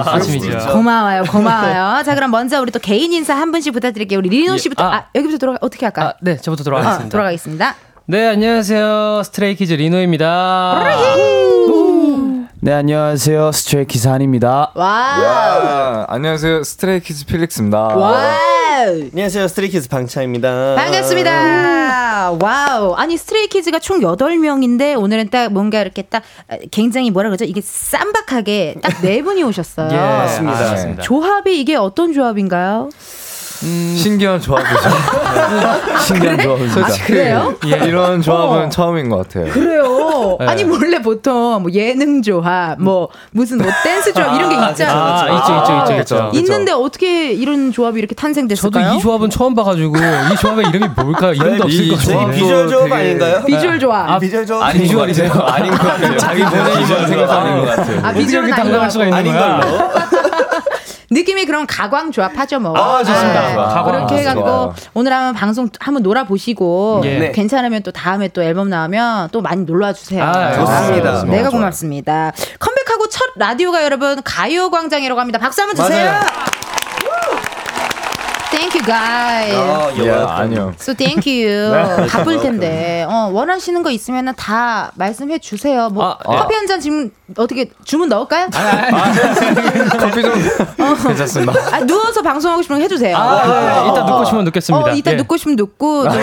아침이죠. 고마워요, 고마워요. 자, 그럼 먼저 우리 또 개인 인사 한 분씩 부탁드릴게요. 우리 리노 씨부터, 아, 아 여기부터 돌아가, 어떻게 할까? 아, 네, 저부터 돌아가겠습니다. 아, 돌아가겠습니다. 네, 안녕하세요. 스트레이 키즈 리노입니다. 네, 안녕하세요. 스트레이 키즈 한입니다. 와. 안녕하세요. 스트레이 키즈 필릭스입니다. 와. 안녕하세요, 스트레이키즈 방차입니다. 반갑습니다. 와우. 아니, 스트레이키즈가 총 여덟 명인데 오늘은 딱 뭔가 이렇게 딱 굉장히 뭐라 그러죠? 이게 쌈박하게 딱 네 분이 오셨어요. 예, 맞습니다. 아, 맞습니다. 조합이 이게 어떤 조합인가요? 음... 신기한 조합이죠. 신기한 그래? 조합이죠. 아, 그래요? 예, 이런 조합은 어. 처음인 것 같아요. 그래요. 네. 아니 원래 보통 뭐 예능 조합, 뭐 무슨 뭐 댄스 조합 이런 게 있잖아요. 아, 아, 있죠, 있죠, 있죠, 있죠. 있는데 어떻게 이런 조합이 이렇게 탄생됐을까요? 저도 이 조합은 처음 봐가지고 이 조합의 이름이 뭘까? 이름도 없을 것 같아요. 비주얼 조합 아닌가요? 비주얼 조합. 아, 비주얼 조합. 아니, 비주얼이세요? 아닌 것 같아요. 자기 본인 비주얼 생각하는 것 같아요. 아, 비주얼이 당당할 수가 있는 거야. 느낌이 그럼 가광 조합하죠 뭐. 아 좋습니다. 네. 가광. 그렇게 해갖고 와. 오늘 한번 방송 한번 놀아보시고 예. 괜찮으면 또 다음에 또 앨범 나오면 또 많이 놀러와주세요. 아, 좋습니다. 아, 내가 고맙습니다. 컴백하고 첫 라디오가 여러분 가요광장이라고 합니다. 박수 한번 주세요. Thank you guys. 아, yeah, 아니요. So thank you. 네. 바쁠 텐데 어, 원하시는 거 있으면 다 말씀해 주세요. 뭐 아, 네. 커피 한 잔 지금 어떻게 주문 넣을까요? 아니, 아니, 아니. 아, 커피 좀 어. 괜찮습니다. 아, 누워서 방송하고 싶으면 해주세요. 아, 아, 네. 이따 눕고 싶으면 눕겠습니다. 어, 이따 예. 눕고 싶으면 눕고 아,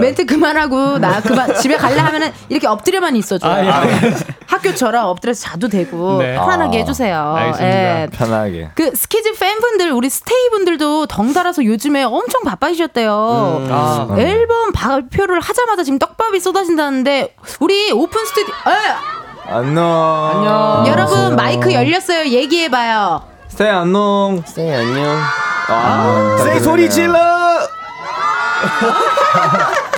멘트 그만하고 나 그만 집에 갈라 하면은 이렇게 엎드려만 있어줘. 아, 예. 아, 네. 학교처럼 엎드려서 자도 되고 네. 편하게 아, 해주세요. 알겠습니다. 예. 편하게. 그 스키즈 팬분들 우리 스테이 분들도 덩달아서 요즘에 엄청 바빠지셨대요. 음, 아, 음. 앨범 발표를 하자마자 지금 떡밥이 쏟아진다는데 우리 오픈 스튜디오 안녕. 안녕. 여러분 안녕. 마이크 열렸어요. 얘기해봐요. 스테이 안녕. 스테이 안녕. 아, 스테이 소리 질러.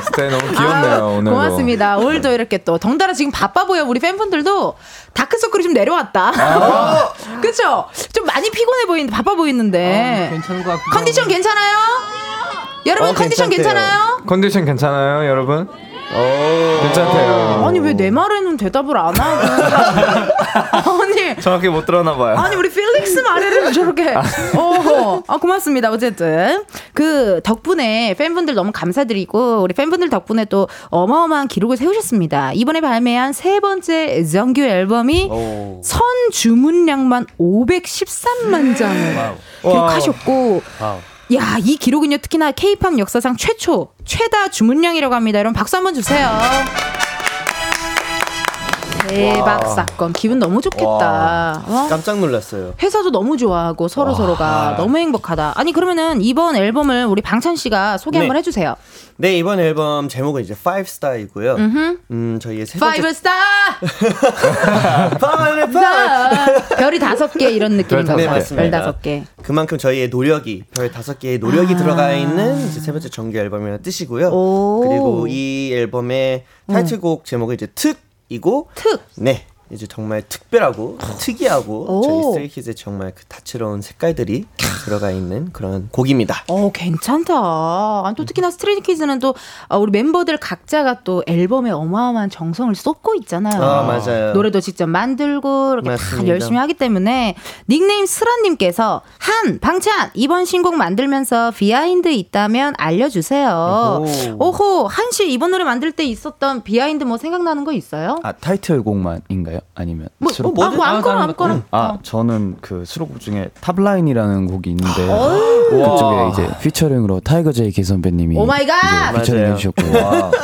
스테이 너무 귀엽네요. 아, 오늘. 고맙습니다. 오늘도 이렇게 또 덩달아 지금 바빠 보여 우리 팬분들도 다크서클이 좀 내려왔다. 아. 그렇죠? 좀 많이 피곤해 보이는데 바빠 보이는데. 아, 괜찮은 것 같고. 컨디션 괜찮아요? 여러분 어, 컨디션 괜찮대요. 괜찮아요? 컨디션 괜찮아요, 여러분? 오, 괜찮대요. 아니 왜 내 말에는 대답을 안 하고 아니 정확히 못 들었나 봐요. 아니 우리 필릭스 말에는 저렇게 어, 아, 고맙습니다. 어쨌든 그 덕분에 팬분들 너무 감사드리고 우리 팬분들 덕분에 또 어마어마한 기록을 세우셨습니다. 이번에 발매한 세 번째 정규 앨범이 오. 선 주문량만 오백십삼만 장을 와우. 기록하셨고 와우. 야, 이 기록은요 특히나 K-팝 역사상 최초 최다 주문량이라고 합니다. 여러분 박수 한번 주세요. 대박 사건. 기분 너무 좋겠다. 와, 깜짝 놀랐어요. 회사도 너무 좋아하고 서로서로가 와. 너무 행복하다. 아니 그러면은 이번 앨범을 우리 방찬 씨가 소개 네. 한번 해주세요. 네, 이번 앨범 제목은 이제 Five Star이고요. 음, 저희의 세 번째 Five Star. 파워는 파. 별이 다섯 개 이런 느낌인가요? 네, 맞습니다. 별 다섯 개. 그만큼 저희의 노력이 별 다섯 개의 노력이 아~ 들어가 있는 이제 세 번째 정규 앨범이라는 뜻이고요. 그리고 이 앨범의 타이틀곡 음. 제목은 이제 특이고 특. 네. 이제 정말 특별하고 특이하고 오. 저희 스트레이키즈의 정말 그 다채로운 색깔들이 들어가 있는 그런 곡입니다. 어 괜찮다. 아니, 또 특히나 스트레이키즈는 또 우리 멤버들 각자가 또 앨범에 어마어마한 정성을 쏟고 있잖아요. 아 맞아요. 노래도 직접 만들고 이렇게 맞습니다. 다 열심히 하기 때문에 닉네임 스란님께서 한 방찬 이번 신곡 만들면서 비하인드 있다면 알려주세요. 오호, 오호 한시 이번 노래 만들 때 있었던 비하인드 뭐 생각나는 거 있어요? 아 타이틀곡만인가요? 아니면 뭐, 뭐, 뭐, 아, 뭐 아무거나 아무거나. 아 저는 그 수록곡 중에 탑라인이라는 곡이 있는데 그쪽에 이제 피처링으로 타이거제이 선배님이 오마이갓 피처링 해주셨고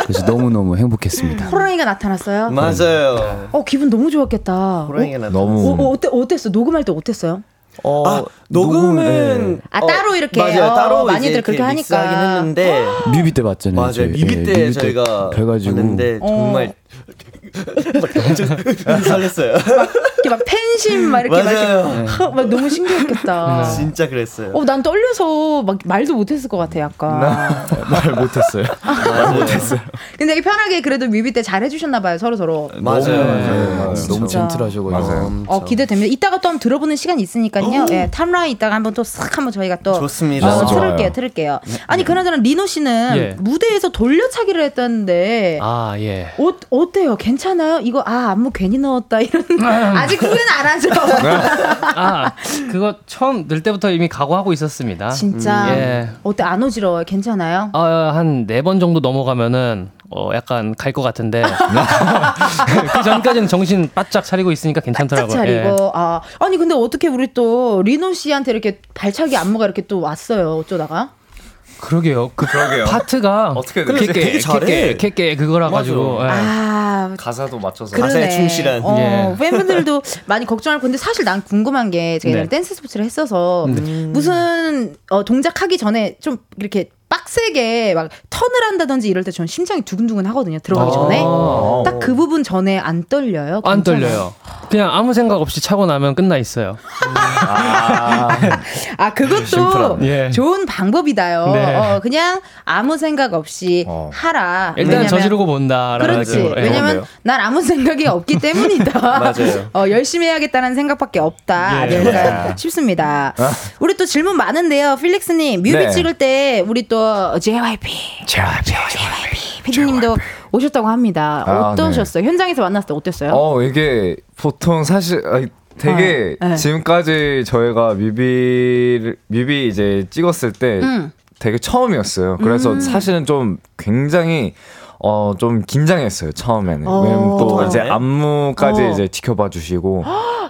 그래서 너무 너무 행복했습니다. 호랑이가 나타났어요. 맞아요. 어 기분 너무 좋았겠다. 호랑이가 어? 너무 어, 어때 어땠어? 녹음할 때 어땠어요? 어 아, 녹음은 네. 아 따로 이렇게 맞아요, 따로 어, 많이들 그렇게 하니까 했는데 뮤비 때 봤잖아요. 맞아요. 저희. 뮤비 예, 때 저희가 봤는데 정말. 설렜어요. 막, 이렇게 막 팬심 막 이렇게 막, 이렇게 막 너무 신기했겠다. 진짜 그랬어요. 어, 난 떨려서 막 말도 못했을 것 같아 약간. 말 못했어요. 말 못했어요. 근데 이게 편하게 그래도 뮤비 때 잘 해주셨나 봐요 서로 서로. 맞아요. 맞아요. 맞아요. 맞아요. 너무 젠틀하시고. 맞아요. 어 기대됩니다. 이따가 또 한번 들어보는 시간 있으니까요. 예, 탑라인 이따가 한번 또 싹 한번 저희가 또 좋습니다. 어, 틀을게요, 틀을게요. 아니 그나저나 리노 씨는 예. 무대에서 돌려차기를 했다는데. 아 예. 어 어때요? 괜찮아요? 이거 아 안무 괜히 넣었다 이런 아직 후회는 안 하죠. 아 그거 처음 늘 때부터 이미 각오하고 있었습니다. 진짜 음, 예. 어때 안 어지러워요? 괜찮아요? 어, 한 네 번 정도 넘어가면은 어, 약간 갈 것 같은데 그 전까지는 정신 바짝 차리고 있으니까 괜찮더라고요. 바짝 차리고 예. 아 아니 근데 어떻게 우리 또 리노 씨한테 이렇게 발차기 안무가 이렇게 또 왔어요? 어쩌다가? 그러게요. 그 그러게요. 파트가 어떻게 되지? 되게 잘해. 캐캐 그거라 가지고 아, 가사도 맞춰서 가사에 충실한. 어, 예. 팬분들도 많이 걱정할 건데 사실 난 궁금한 게 제가 네. 댄스 스포츠를 했어서 음. 무슨 어, 동작하기 전에 좀 이렇게 빡세게 막 턴을 한다든지 이럴 때 전 심장이 두근두근 하거든요. 들어가기 전에 딱 그 부분 전에 안 떨려요. 안 괜찮아요? 떨려요. 그냥 아무 생각 없이 차고 나면 끝나 있어요. 아, 아 그것도 심플한, 예. 좋은 방법이다요. 네. 어, 그냥 아무 생각 없이 어. 하라. 일단 왜냐면, 저지르고 본다. 그렇지. 네. 왜냐면 난 아무 생각이 없기 때문이다. 맞아요. 어, 열심히 해야겠다는 생각밖에 없다. 예. 네. 싶습니다. 아. 우리 또 질문 많은데요. 필릭스님 뮤비 네. 찍을 때 우리 또 제이와이피, 제이와이피, 제이와이피 피디님도 오셨다고 합니다. 아, 어떠셨어요? 네. 현장에서 만났을 때 어땠어요? 어 이게 보통 사실 아니, 되게 아, 네. 지금까지 저희가 뮤비를 뮤비 이제 찍었을 때 음. 되게 처음이었어요. 그래서 음. 사실은 좀 굉장히 어 좀 긴장했어요 처음에는. 어. 왜냐면 또 이제 안무까지 어. 이제 지켜봐 주시고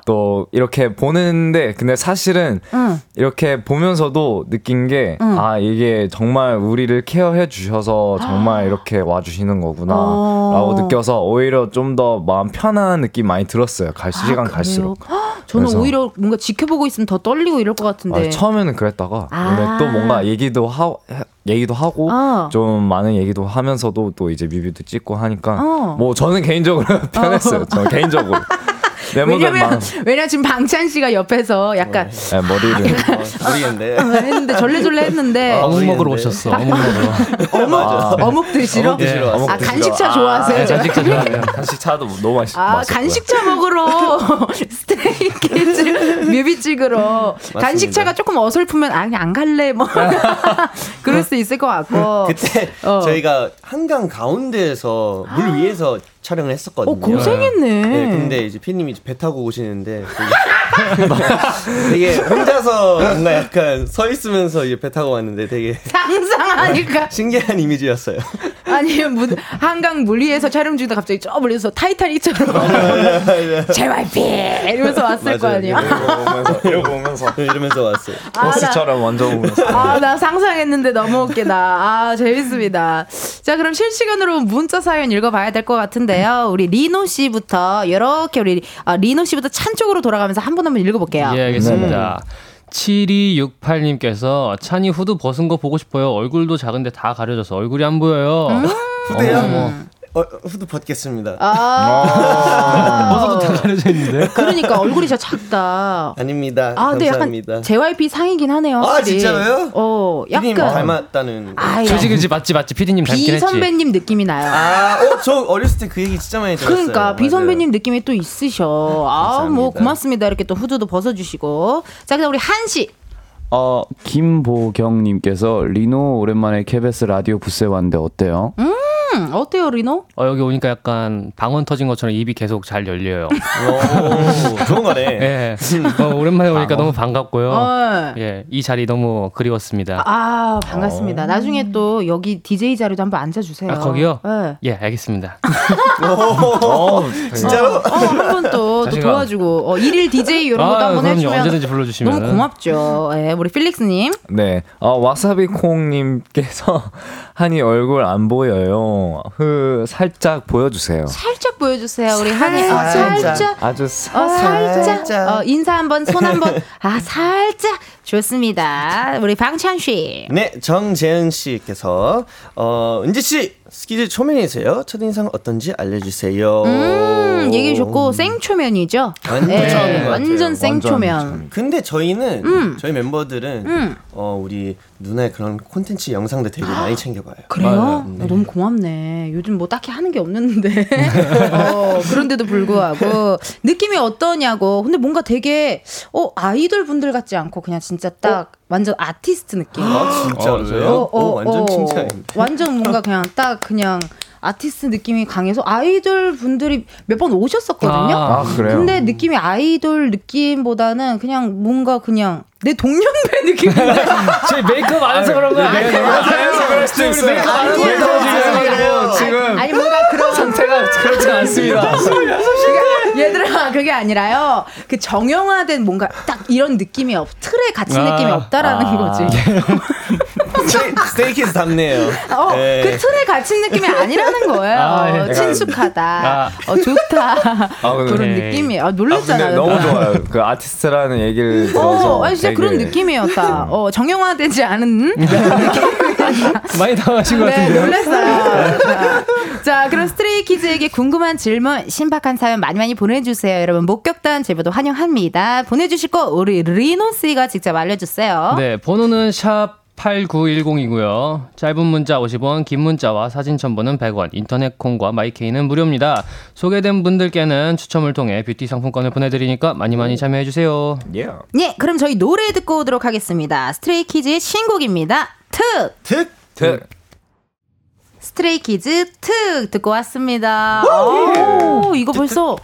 또 이렇게 보는데 근데 사실은 응. 이렇게 보면서도 느낀 게 아 응. 이게 정말 우리를 케어해 주셔서 정말 이렇게 와 주시는 거구나라고 느껴서 오히려 좀 더 마음 편한 느낌 많이 들었어요. 갈 시간 아, 갈수록. 저는 그래서. 오히려 뭔가 지켜보고 있으면 더 떨리고 이럴 것 같은데. 아, 처음에는 그랬다가 아. 근데 또 뭔가 얘기도 하. 얘기도 하고 어. 좀 많은 얘기도 하면서도 또 이제 뮤비도 찍고 하니까 어. 뭐 저는 개인적으로 편했어요. 저 개인적으로. 왜냐면 왜냐 지금 방찬 씨가 옆에서 약간 네, 머리를 머리인데 어, 했는데 절레절레 했는데 아, 어묵 먹으러 오셨어. 어묵 먹으러. 어묵 아, 어묵 드시러. 네. 아 간식차 좋아하세요? 아, 간식차 좋아해요. 간식차도 너무 맛있. 아 맛있고요. 간식차 먹으러 스트레이 키즈 뮤비 찍으러 맞습니다. 간식차가 조금 어설프면 아니 안 갈래 뭐 그럴 수 있을 것 같고 그때 어. 저희가 한강 가운데에서 물 위에서 촬영을 했었거든요. 어, 고생했네. 네, 근데 이제 피디님이 배 타고 오시는데 되게, 되게 혼자서 뭔가 약간 서 있으면서 이제 배 타고 왔는데 되게 상상하니까 신기한 이미지였어요. 아니 문, 한강 물 위에서 촬영 중이다 갑자기 저 멀리서 타이타닉처럼 제이와이피 이러면서 왔을 맞아요. 거 아니에요. 이러고 오면서 이러면서 왔어요. 아, 버스처럼 완전 오면서. 아, 나 상상했는데 너무 웃기다. 아 재밌습니다. 자 그럼 실시간으로 문자 사연 읽어봐야 될 것 같은데요. 우리 리노 씨부터 이렇게 우리 아, 리노 씨부터 찬 쪽으로 돌아가면서 한 번 한 번 읽어볼게요. 예 알겠습니다. 음. 칠이육팔님께서 찬이 후드 벗은 거 보고 싶어요. 얼굴도 작은데 다 가려져서 얼굴이 안 보여요. 음~ 후드요? 음. 어, 후드 벗겠습니다. 아~ 벗어도 다 가려져 있는데. 그러니까 얼굴이 진짜 작다. 아닙니다. 아, 근데 감사합니다. 약간 제이와이피 상이긴 하네요. 아, 진짜요? 어, 약간 피디님 닮았다는. 아, 그지 그지 맞지 맞지. 피디님 닮긴 했지. 비 선배님 느낌이 나요. 아, 어, 저 어렸을 때 그 얘기 진짜 많이 들었어요. 그러니까 비 선배님 느낌이 또 있으셔. 아, 뭐 고맙습니다. 이렇게 또 후드도 벗어주시고. 자, 그다음 우리 한시. 어, 김보경님께서 리노 오랜만에 케이비에스 라디오 부스에 왔는데 어때요? 음. 음, 어때요 리노? 어, 여기 오니까 약간 방언 터진 것처럼 입이 계속 잘 열려요. 오, 좋은 거네. 네. 어, 오랜만에 오니까 방언. 너무 반갑고요. 어. 예, 이 자리 너무 그리웠습니다. 아 반갑습니다. 어. 나중에 또 여기 디제이 자리도 한번 앉아주세요. 아, 거기요? 네. 예 알겠습니다. 오, 오, 진짜로? 어, 어, 한번 또, 또 도와주고 어, 일일 디제이 이런 것도 아, 한번 해주면 언제든지 불러주시면 너무 고맙죠. 예, 우리 필릭스님 네 어, 와사비콩님께서 한이 얼굴 안 보여요. 흐 살짝 보여주세요. 살짝 보여주세요. 우리 한이 아, 살짝 아주 살... 어, 살짝 어, 인사 한번 손 한번 아 살짝 좋습니다. 우리 방찬 씨. 네 정재은 씨께서 어 은지 씨 스키즈 초면이세요? 첫인상 어떤지 알려주세요. 음 얘기해 줬고 생초면이죠. 완전 네, 완전 생초면. 근데 저희는 음. 저희 멤버들은 음. 어 우리 누나의 그런 콘텐츠 영상들 되게 많이 챙겨봐요. 그래요? 네. 아, 너무 고맙네. 요즘 뭐 딱히 하는 게 없는데 어, 그런데도 불구하고 느낌이 어떠냐고. 근데 뭔가 되게 어 아이돌 분들 같지 않고 그냥 진짜 딱 어? 완전 아티스트 느낌. 아 진짜로요? 어, 어, 어, 완전 칭찬. 어, 완전 뭔가 그냥 딱 그냥 아티스트 느낌이 강해서 아이돌 분들이 몇 번 오셨었거든요. 아, 아 그래요? 근데 느낌이 아이돌 느낌보다는 그냥 뭔가 그냥 내 동년배 느낌인데. 제 메이크업 안 해서 그런 거 아니에요? 안해서 그럴 수도 있어요. 메이크업 안 해서 그래요. 지금 아니 뭔가 그런 상태가 그렇지 않습니다. 얘들아 그게 아니라요. 그 정형화된 뭔가 딱 이런 느낌이 없 틀에 갇힌 아, 느낌이 없다라는 아, 거지. 스트레이 키즈 답네요. 어, 네. 그 틀에 갇힌 느낌이 아니라는 거예요. 아, 네. 어, 친숙하다. 아. 어, 좋다. 아, 그런 네. 느낌이. 아, 놀랐잖아요. 아, 너무 좋아요. 그 아티스트라는 얘기를 들어서. 어, 아니, 진짜 되게... 그런 느낌이었다. 어, 정형화되지 않은 많이 당하신 것 같은데요. 네, 놀랐어요. 자, 자, 그럼 스트레이 키즈에게 궁금한 질문, 신박한 사연 많이 많이 보내주세요. 여러분, 목격단 제보도 환영합니다. 보내주실 거 우리 리노씨가 직접 알려주세요. 네, 번호는 샵 팔구일공이고요. 짧은 문자 오십 원, 긴 문자와 사진 첨부는 백 원, 인터넷 콩과 마이케이는 무료입니다. 소개된 분들께는 추첨을 통해 뷰티 상품권을 보내드리니까 많이 많이 참여해주세요. 예. Yeah. 예, 그럼 저희 노래 듣고 오도록 하겠습니다. 스트레이 키즈의 신곡입니다. 특! 특! 특! 스트레이 키즈 특! 듣고 왔습니다. 오, 이거 벌써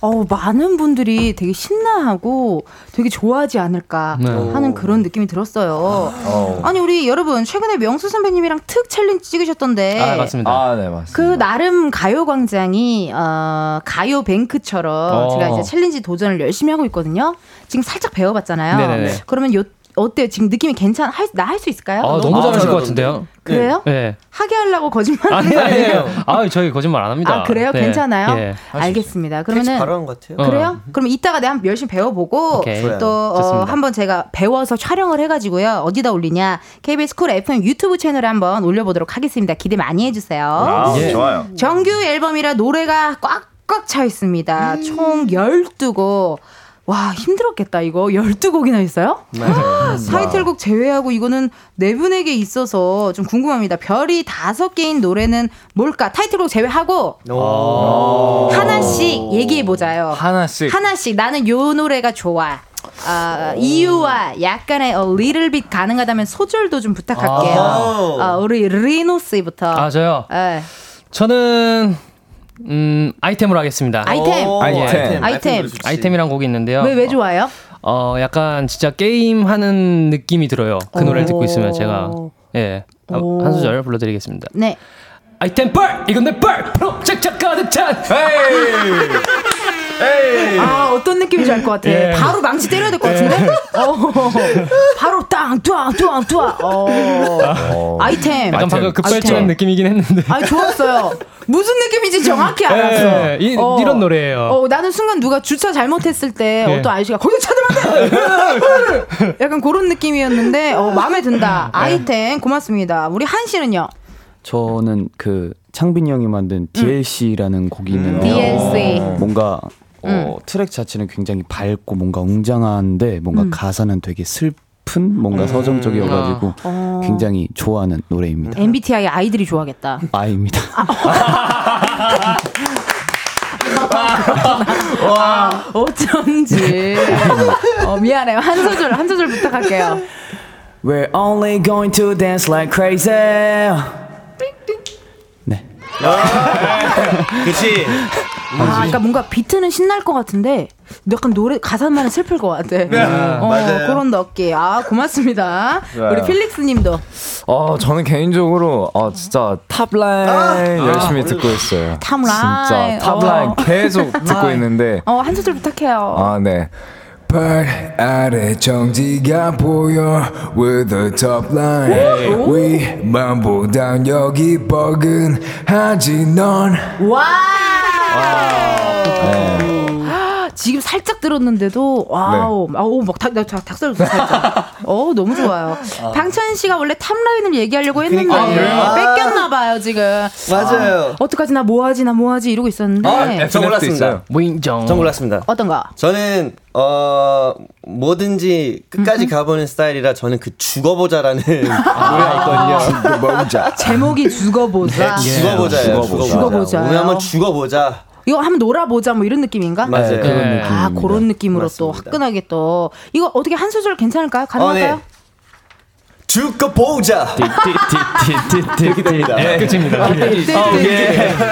어, 많은 분들이 되게 신나하고 되게 좋아하지 않을까 네. 하는 그런 느낌이 들었어요. 오. 아니, 우리 여러분, 최근에 명수 선배님이랑 특 챌린지 찍으셨던데. 아, 맞습니다. 아, 네, 맞습니다. 그 나름 가요광장이 어, 가요뱅크처럼 오. 제가 이제 챌린지 도전을 열심히 하고 있거든요. 지금 살짝 배워봤잖아요. 네네네. 그러면 요 어때요? 지금 느낌이 괜찮아? 나 할 수 있을까요? 아, 너무 잘하실 아, 것 같은데요? 그래요? 네. 네. 하게 하려고 거짓말 하는 거 아니에요? 아, 저희 거짓말 안 합니다. 아, 그래요? 네. 괜찮아요? 네. 알겠습니다. 그러면은. 바로 한 것 같아요. 그래요? 어. 그럼 이따가 내가 한번 열심히 배워보고 오케이. 또 어, 한번 제가 배워서 촬영을 해가지고요. 어디다 올리냐? 케이비에스 쿨 에프엠 유튜브 채널에 한번 올려보도록 하겠습니다. 기대 많이 해주세요. 아, 예. 좋아요. 정규 앨범이라 노래가 꽉꽉 차 있습니다. 음. 총 열두 곡. 와, 힘들었겠다. 이거 열두 곡이나 있어요? 네. 타이틀곡 제외하고 이거는 네 분에게 있어서 좀 궁금합니다. 별이 다섯 개인 노래는 뭘까? 타이틀곡 제외하고 하나씩 얘기해보자요. 하나씩. 하나씩. 나는 요 노래가 좋아. 어, 이유와 약간의 어, little bit 가능하다면 소절도 좀 부탁할게요. 어, 우리 리노스부터. 아, 저요? 네. 저는... 음, 아이템으로 하겠습니다. 아이템. 아이템. 아이템. 아이템. 아이템이란 곡이 있는데요. 왜, 왜 좋아요? 어, 어, 약간 진짜 게임 하는 느낌이 들어요. 그 노래를 듣고 있으면 제가. 예. 한 소절 불러드리겠습니다. 네. 아이템 뻘! 이건 내 뻘! 프로! 착착 가득 찬! 에이! 아, 어떤 느낌인지 알 것 같아. 예. 바로 망치 때려야 될 것 같은데? 바로 땅, 뚜아, 뚜아, 뚜아. 아이템. 약간 방금 급발진한 느낌이긴 했는데. 아, 좋았어요. 무슨 느낌인지 정확히 알았어. 예. 이, 어. 이런 노래예요. 어, 나는 순간 누가 주차 잘못했을 때 예. 어떤 아저씨가 거기 차들면 안 돼! 약간 그런 느낌이었는데 어, 마음에 든다. 아이템 고맙습니다. 우리 한 씨는요? 저는 그 창빈이 형이 만든 디엘씨라는 음. 곡이 있는데요. 디엘씨. 뭔가 어, 음. 트랙 자체는 굉장히 밝고 뭔가 웅장한데 뭔가 음. 가사는 되게 슬픈 뭔가 음. 서정적이어가지고 어. 굉장히 좋아하는 노래입니다. 엠비티아이 아이들이 좋아하겠다. 아이입니다. 아. 와, 어쩐지. 어, 미안해요. 한 소절 한 소절 부탁할게요. We're only going to dance like crazy. 네. 그렇지. 아, 그러니까 뭔가 비트는 신날 것 같은데 약간 노래 가사만은 슬플 것 같아. 네. 어, 맞아요. 그런 어깨. 아, 고맙습니다. 좋아요. 우리 필릭스님도. 어, 저는 개인적으로 어, 진짜 탑라인 아! 열심히 아, 듣고 있어요. 탑라인. 진짜 탑라인 어. 계속 듣고 있는데. 어, 한 소절 부탁해요. 아, 네. 팔 아래 정지가 보여 with the top line 위만 보단 여기 버근하지 넌 와 지금 살짝 들었는데도 와우 네. 아우 막 닭, 나 닭살 돋았어 살짝. 어, 너무 좋아요. 아. 방찬 씨가 원래 탑라인을 얘기하려고 했는데 그러니까, 아, 뺏겼나 봐요 지금. 맞아요. 아, 어떡하지 나 뭐하지 나 뭐하지 이러고 있었는데. 아, 전 몰랐습니다. 모인정. 전 몰랐습니다. 어떤 거? 저는 어 뭐든지 끝까지 음흠. 가보는 스타일이라 저는 그 죽어보자라는 노래가 있거든요. 죽어보자. 제목이 죽어보자. 네, 죽어보자예요. 죽어보자. 죽어보자. 오늘 한번 죽어보자. 이거 한번 놀아보자 뭐 이런 느낌인가? 맞아요. 네. 그런 느낌. 아, 그런 느낌으로 맞습니다. 또 화끈하게 또 이거 어떻게 한 소절 괜찮을까요? 가능할까요? 어, 네. 죽어보자. 띠띠띠띠띠띠띠띠띠. 예, 끝입니다. 띠띠띠.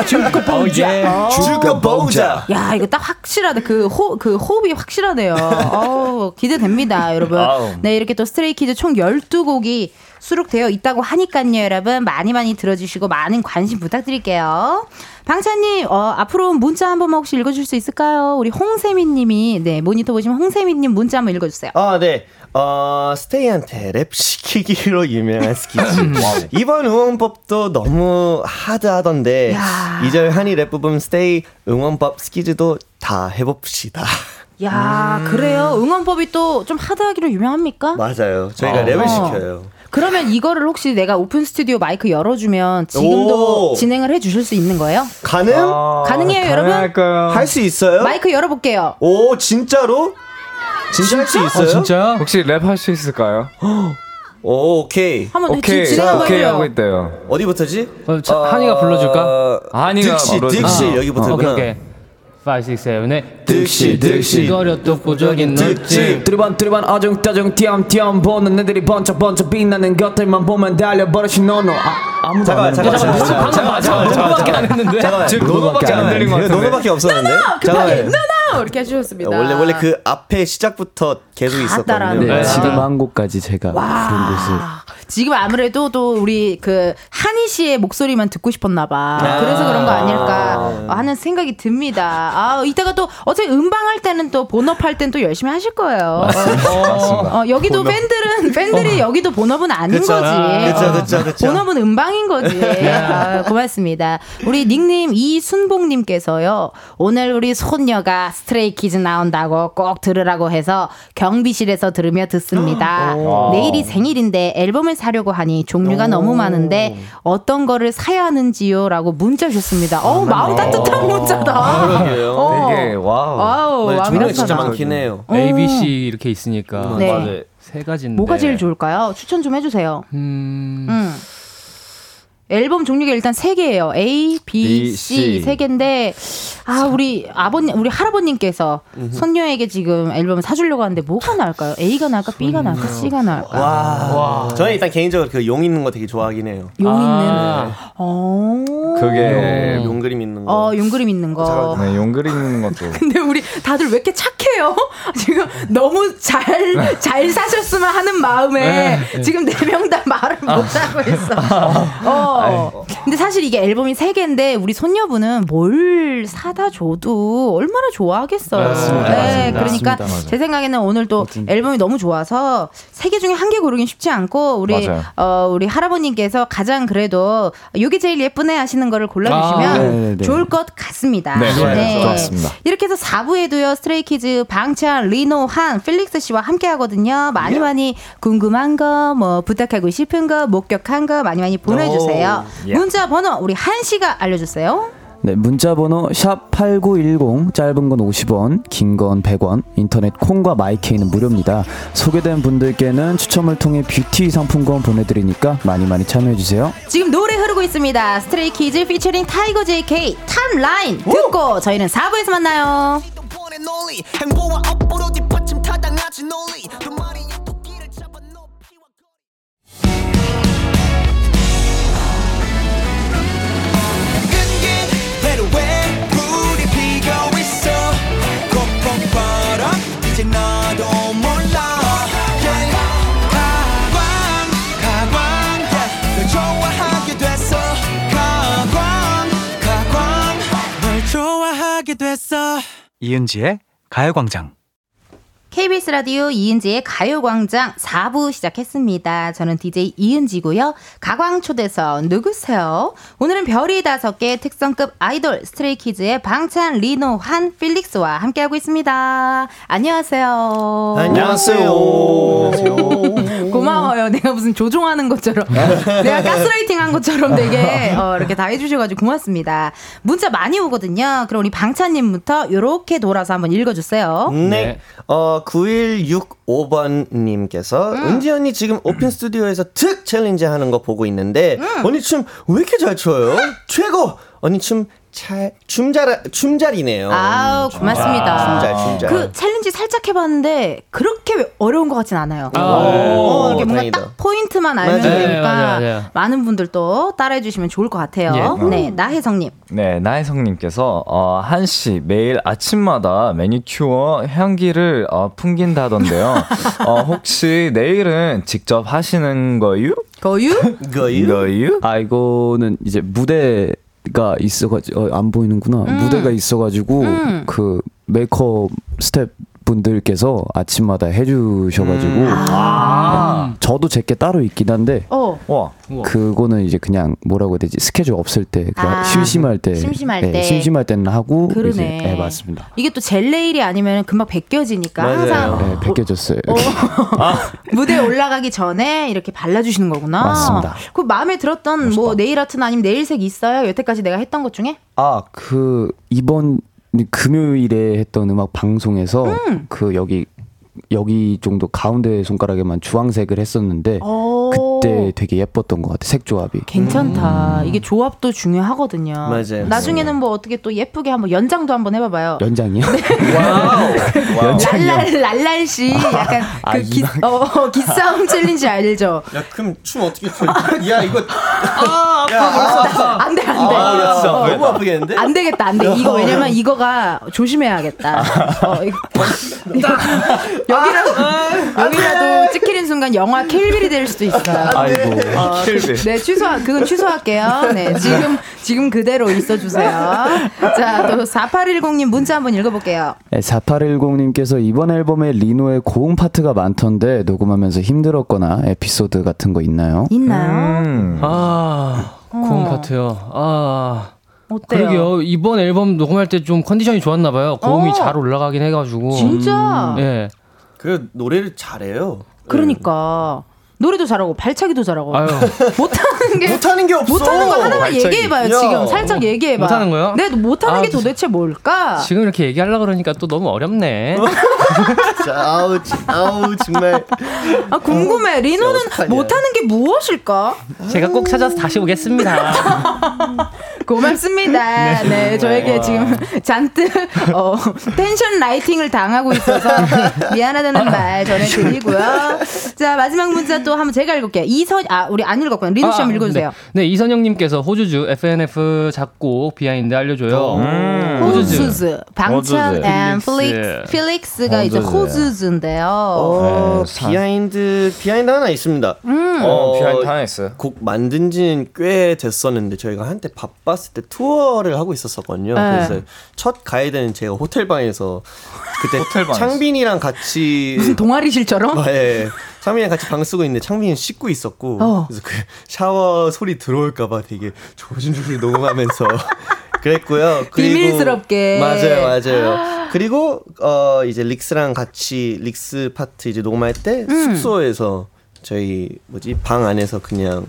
죽어보자. 죽어보자. 야, 이거 딱 확실하다. 그 호, 그 호흡이 확실하네요. 어, 기대됩니다, 여러분. 네, 이렇게 또 스트레이 키즈 총 열두 곡이 수록되어 있다고 하니까요, 여러분 많이 많이 들어주시고 많은 관심 부탁드릴게요. 방찬님, 어, 앞으로 문자 한 번만 혹시 읽어줄 수 있을까요? 우리 홍세민님이, 네, 모니터 보시면 홍세민님 문자 한번 읽어주세요. 아, 네. 어, 스테이한테 랩 시키기로 유명한 스키즈. 이번 응원법도 너무 하드하던데, 이 절 한이 랩 부분 스테이 응원법 스키즈도 다 해봅시다. 야, 음. 그래요? 응원법이 또 좀 하드하기로 유명합니까? 맞아요. 저희가 어. 랩을 시켜요. 그러면 이거를 혹시 내가 오픈 스튜디오 마이크 열어주면 지금도 오. 진행을 해주실 수 있는 거예요? 가능? 아, 가능해요, 여러분? 할 수 있어요? 마이크 열어볼게요. 오, 진짜로? 진짜, 진짜? 할 수 있어요? 어, 진짜요? 혹시 랩 할 수 있을까요? 오, 오케이. 한번 오케이. 자, 오케이 하고 있대요. 어디부터지? 어, 자, 한이가 불러줄까? 한이가 불러줄까? 딕시, 딕시 아, 여기부터구나. 오케이, 오케이. 파이브, 식스, 세븐, 에잇 득시 득시 거렸도 보적인 득지 두리번 두리번 어중따중 띄엄띄엄 보는 애들이 번쩍번쩍 빛나는 것들만 보면 달려버릇이 노노. 아, 아무도 잠깐만, 잠깐만, 잠깐만, 잠깐만, 잠깐만, 잠깐만, 잠깐만, 잠깐만, 잠깐만, 지금 노노밖에 안 들린 것 같은데 노노밖에 없었는데 급하게 노노 이렇게 해주셨습니다. 원래 원래 그 앞에 시작부터 계속 있었거든요. 지금 한 곡까지 제가 부른 곳을 지금 아무래도 또 우리 그 한희 씨의 목소리만 듣고 싶었나 봐. 아~ 그래서 그런 거 아닐까 하는 생각이 듭니다. 아, 이따가 또 어차피 음방할 때는 또 본업할 땐 또 열심히 하실 거예요. 맞습니다. 어, 어, 여기도 본업. 팬들은 팬들이 어. 여기도 본업은 아닌 그쵸. 거지. 그쵸, 그쵸, 그쵸. 본업은 음방인 거지. 아, 고맙습니다. 우리 닉네임 이순봉님께서요. 오늘 우리 손녀가 스트레이 키즈 나온다고 꼭 들으라고 해서 경비실에서 들으며 듣습니다. 내일이 생일인데 앨범을 사려고 하니 종류가 너무 많은데 어떤 거를 사야 하는지요? 라고 문자 주셨습니다. 어, 마음 따뜻한 문자다. 어. 되게 와우. 와우, 네, 종류가 진짜 많긴 해요. A, B, C 이렇게 있으니까 네. 맞아요. 세 가지인데 뭐가 제일 좋을까요? 추천 좀 해주세요. 음... 음. 앨범 종류가 일단 세 개예요. A, B, B C 세 개인데 아 우리 아버님, 우리 할아버님께서 음흠. 손녀에게 지금 앨범을 사주려고 하는데 뭐가 나을까요? A가 나을까, B가 나을까, C가 나을까? 와, 와. 저는 일단 개인적으로 그 용 있는 거 되게 좋아하긴 해요. 용 있는. 어. 아. 그게 용, 용 그림 있는 거. 어, 용 그림 있는 거. 네, 용 그림 있는 것도. 근데 우리 다들 왜 이렇게 착해요? 지금 너무 잘 잘 사셨으면 하는 마음에 네. 지금 네 명 다 말을 못 하고 있어. 어. 어. 근데 사실 이게 앨범이 세 개인데 우리 손녀분은 뭘 사다 줘도 얼마나 좋아하겠어요. 맞습니다. 네, 맞습니다. 그러니까 맞습니다. 제 생각에는 오늘 또 맞습니다. 앨범이 너무 좋아서 세 개 중에 한 개 고르긴 쉽지 않고 우리 어, 우리 할아버님께서 가장 그래도 요게 제일 예쁘네 하시는 거를 골라주시면 아, 좋을 것 같습니다. 네, 네. 네. 좋았습니다. 이렇게 해서 사 부에도요 스트레이키즈 방찬, 리노, 한, 필릭스 씨와 함께 하거든요. 많이 예. 많이 궁금한 거, 뭐 부탁하고 싶은 거, 목격한 거 많이 많이 보내주세요. 오. 문자 번호 우리 한씨가 알려주세요. 네, 문자 번호 샵 팔구일공 짧은 건 오십 원 긴 건 백 원 인터넷 콩과 마이케이는 무료입니다. 소개된 분들께는 추첨을 통해 뷰티 상품권 보내드리니까 많이 많이 참여해주세요. 지금 노래 흐르고 있습니다. 스트레이 키즈 피처링 타이거제이 탑라인 듣고 오! 저희는 사 부에서 만나요. 나도 몰라 yeah. 가광 가광 널 좋아하게 됐어 가광 가광 널 좋아하게 됐어. 이은지의 가요광장 케이비에스 라디오 이은지의 가요광장 사 부 시작했습니다. 저는 디제이 이은지고요. 가광초대석 누구세요? 오늘은 별이 다섯 개 특성급 아이돌 스트레이키즈의 방찬, 리노, 한, 필릭스와 함께하고 있습니다. 안녕하세요. 안녕하세요. 고마워요. 내가 무슨 조종하는 것처럼 내가 가스라이팅 한 것처럼 되게 어, 이렇게 다 해주셔가지고 고맙습니다. 문자 많이 오거든요. 그럼 우리 방찬님부터 이렇게 돌아서 한번 읽어주세요. 네. 네. 어, 구일육오 번님께서 음. 은지 언니 지금 오픈 스튜디오에서 특 챌린지 하는 거 보고 있는데 음. 언니 춤 왜 이렇게 잘 춰요? 최고! 언니 춤 잘, 춤잘, 춤잘이네요. 아우, 고맙습니다. 춤잘, 춤잘. 그 챌린지 살짝 해봤는데 그렇게 어려운 것 같진 않아요. 오, 오, 이렇게 뭔가 딱 포인트만 알면 맞아요. 되니까 맞아요, 맞아요. 많은 분들도 따라해주시면 좋을 것 같아요. 예. 네, 나혜성님. 네, 나혜성님께서 어, 한씨 매일 아침마다 매니큐어 향기를 어, 풍긴다던데요. 어, 혹시 내일은 직접 하시는 거유? 거유? 거유? 거유? 아, 이거는 이제 무대 가 있어가지고 안 보이는구나. 음. 무대가 있어가지고 음. 그 메이크업 스텝 분들께서 아침마다 해주셔가지고 음. 아~ 저도 제게 따로 있긴 한데 어. 와. 그거는 이제 그냥 뭐라고 해야 되지, 스케줄 없을 때 아. 심심할 때 심심할 때 네, 심심할 때는 하고 그러네. 이제 네, 맞습니다. 이게 또 젤네일이 아니면 금방 벗겨지니까 맞아요. 항상 네, 벗겨졌어요. 어. 아. 무대에 올라가기 전에 이렇게 발라주시는 거구나. 맞습니다. 그 마음에 들었던 멋있다. 뭐 네일 아트나 아니면 네일색 있어요? 여태까지 내가 했던 것 중에? 아, 그 이번 금요일에 했던 음악 방송에서 음. 그 여기 여기 정도 가운데 손가락에만 주황색을 했었는데 그때 되게 예뻤던 것 같아. 색 조합이 괜찮다. 음. 이게 조합도 중요하거든요. 맞아요. 나중에는 뭐 어떻게 또 예쁘게 한번 연장도 한번 해봐봐요. 연장이요? 네. 와우. 랄랄 랄랄 씨 약간 아, 그 기, 어, 기싸움 챌린지 알죠? 야 그럼 춤 어떻게 춰? 야 이거 아, 야, 아, 안 돼, 안 돼. 아, 진짜 어, 너무 아프겠는데? 안 되겠다, 안 돼. 이거 왜냐면 이거가 조심해야겠다. 어, 이거, 이거, 여기라도 아, 여기라도 찍히는 순간 영화 킬빌이 될 수도 있어요. 아이고. 어, 킬빌. 네, 취소. 그건 취소할게요. 네, 지금 지금 그대로 있어주세요. 자, 또 사팔일공님 문자 한번 읽어볼게요. 네, 사팔일공님께서 이번 앨범에 리노의 고음 파트가 많던데 녹음하면서 힘들었거나 에피소드 같은 거 있나요? 있나요? 음. 아, 고음 어. 파트요. 아. 어때요? 그러게요. 이번 앨범 녹음할 때 좀 컨디션이 좋았나 봐요. 고음이 어. 잘 올라가긴 해가지고. 진짜. 음. 네. 그 노래를 잘해요. 그러니까 노래도 잘하고 발차기도 잘하고 못하는 게 못하는 게 없어. 못하는 거 하나만 발차기. 얘기해봐요. 야. 지금 살짝 얘기해봐. 못하는 거요? 네, 못하는 아, 게 도대체 뭘까? 지금 이렇게 얘기하려고 그러니까 또 너무 어렵네. 진짜, 아우, 아우 정말. 아 궁금해. 리노는 못하는 게 무엇일까? 제가 꼭 찾아서 다시 오겠습니다. 고맙습니다. 네, 네 저에게 와. 지금 잔뜩 어, 텐션 라이팅을 당하고 있어서 미안하다는 말 전해드리고요. 자, 마지막 문자 또 한번 제가 읽을게요. 이선 아 우리 안 읽었구나. 리노 씨 한번 아, 읽어주세요. 네, 네 이선영님께서 호주주 에프엔에프 작곡 비하인드 알려줘요. 음. 호주주. 호주주 방찬 앤 필릭스. 필릭스가 호주주. 이제 호주주인데요. 어, 네, 비하인드 비하인드 하나 있습니다. 음. 어, 비하인드 하나 있어요. 곡 만든지는 꽤 됐었는데 저희가 한때 바빴. 그때 투어를 하고 있었었거든요. 네. 그래서 첫 가이드는 제가 호텔방에서 그때 호텔방에서. 창빈이랑 같이 무슨 동아리실처럼? 네. 창빈이랑 같이 방 쓰고 있는데 창빈이는 씻고 있었고 어. 그래서 그 샤워 소리 들어올까봐 되게 조심조심 녹음하면서 그랬고요. 그리고 비밀스럽게 맞아요, 맞아요. 그리고 어 이제 릭스랑 같이 릭스 파트 이제 녹음할 때 음. 숙소에서 저희 뭐지 방 안에서 그냥.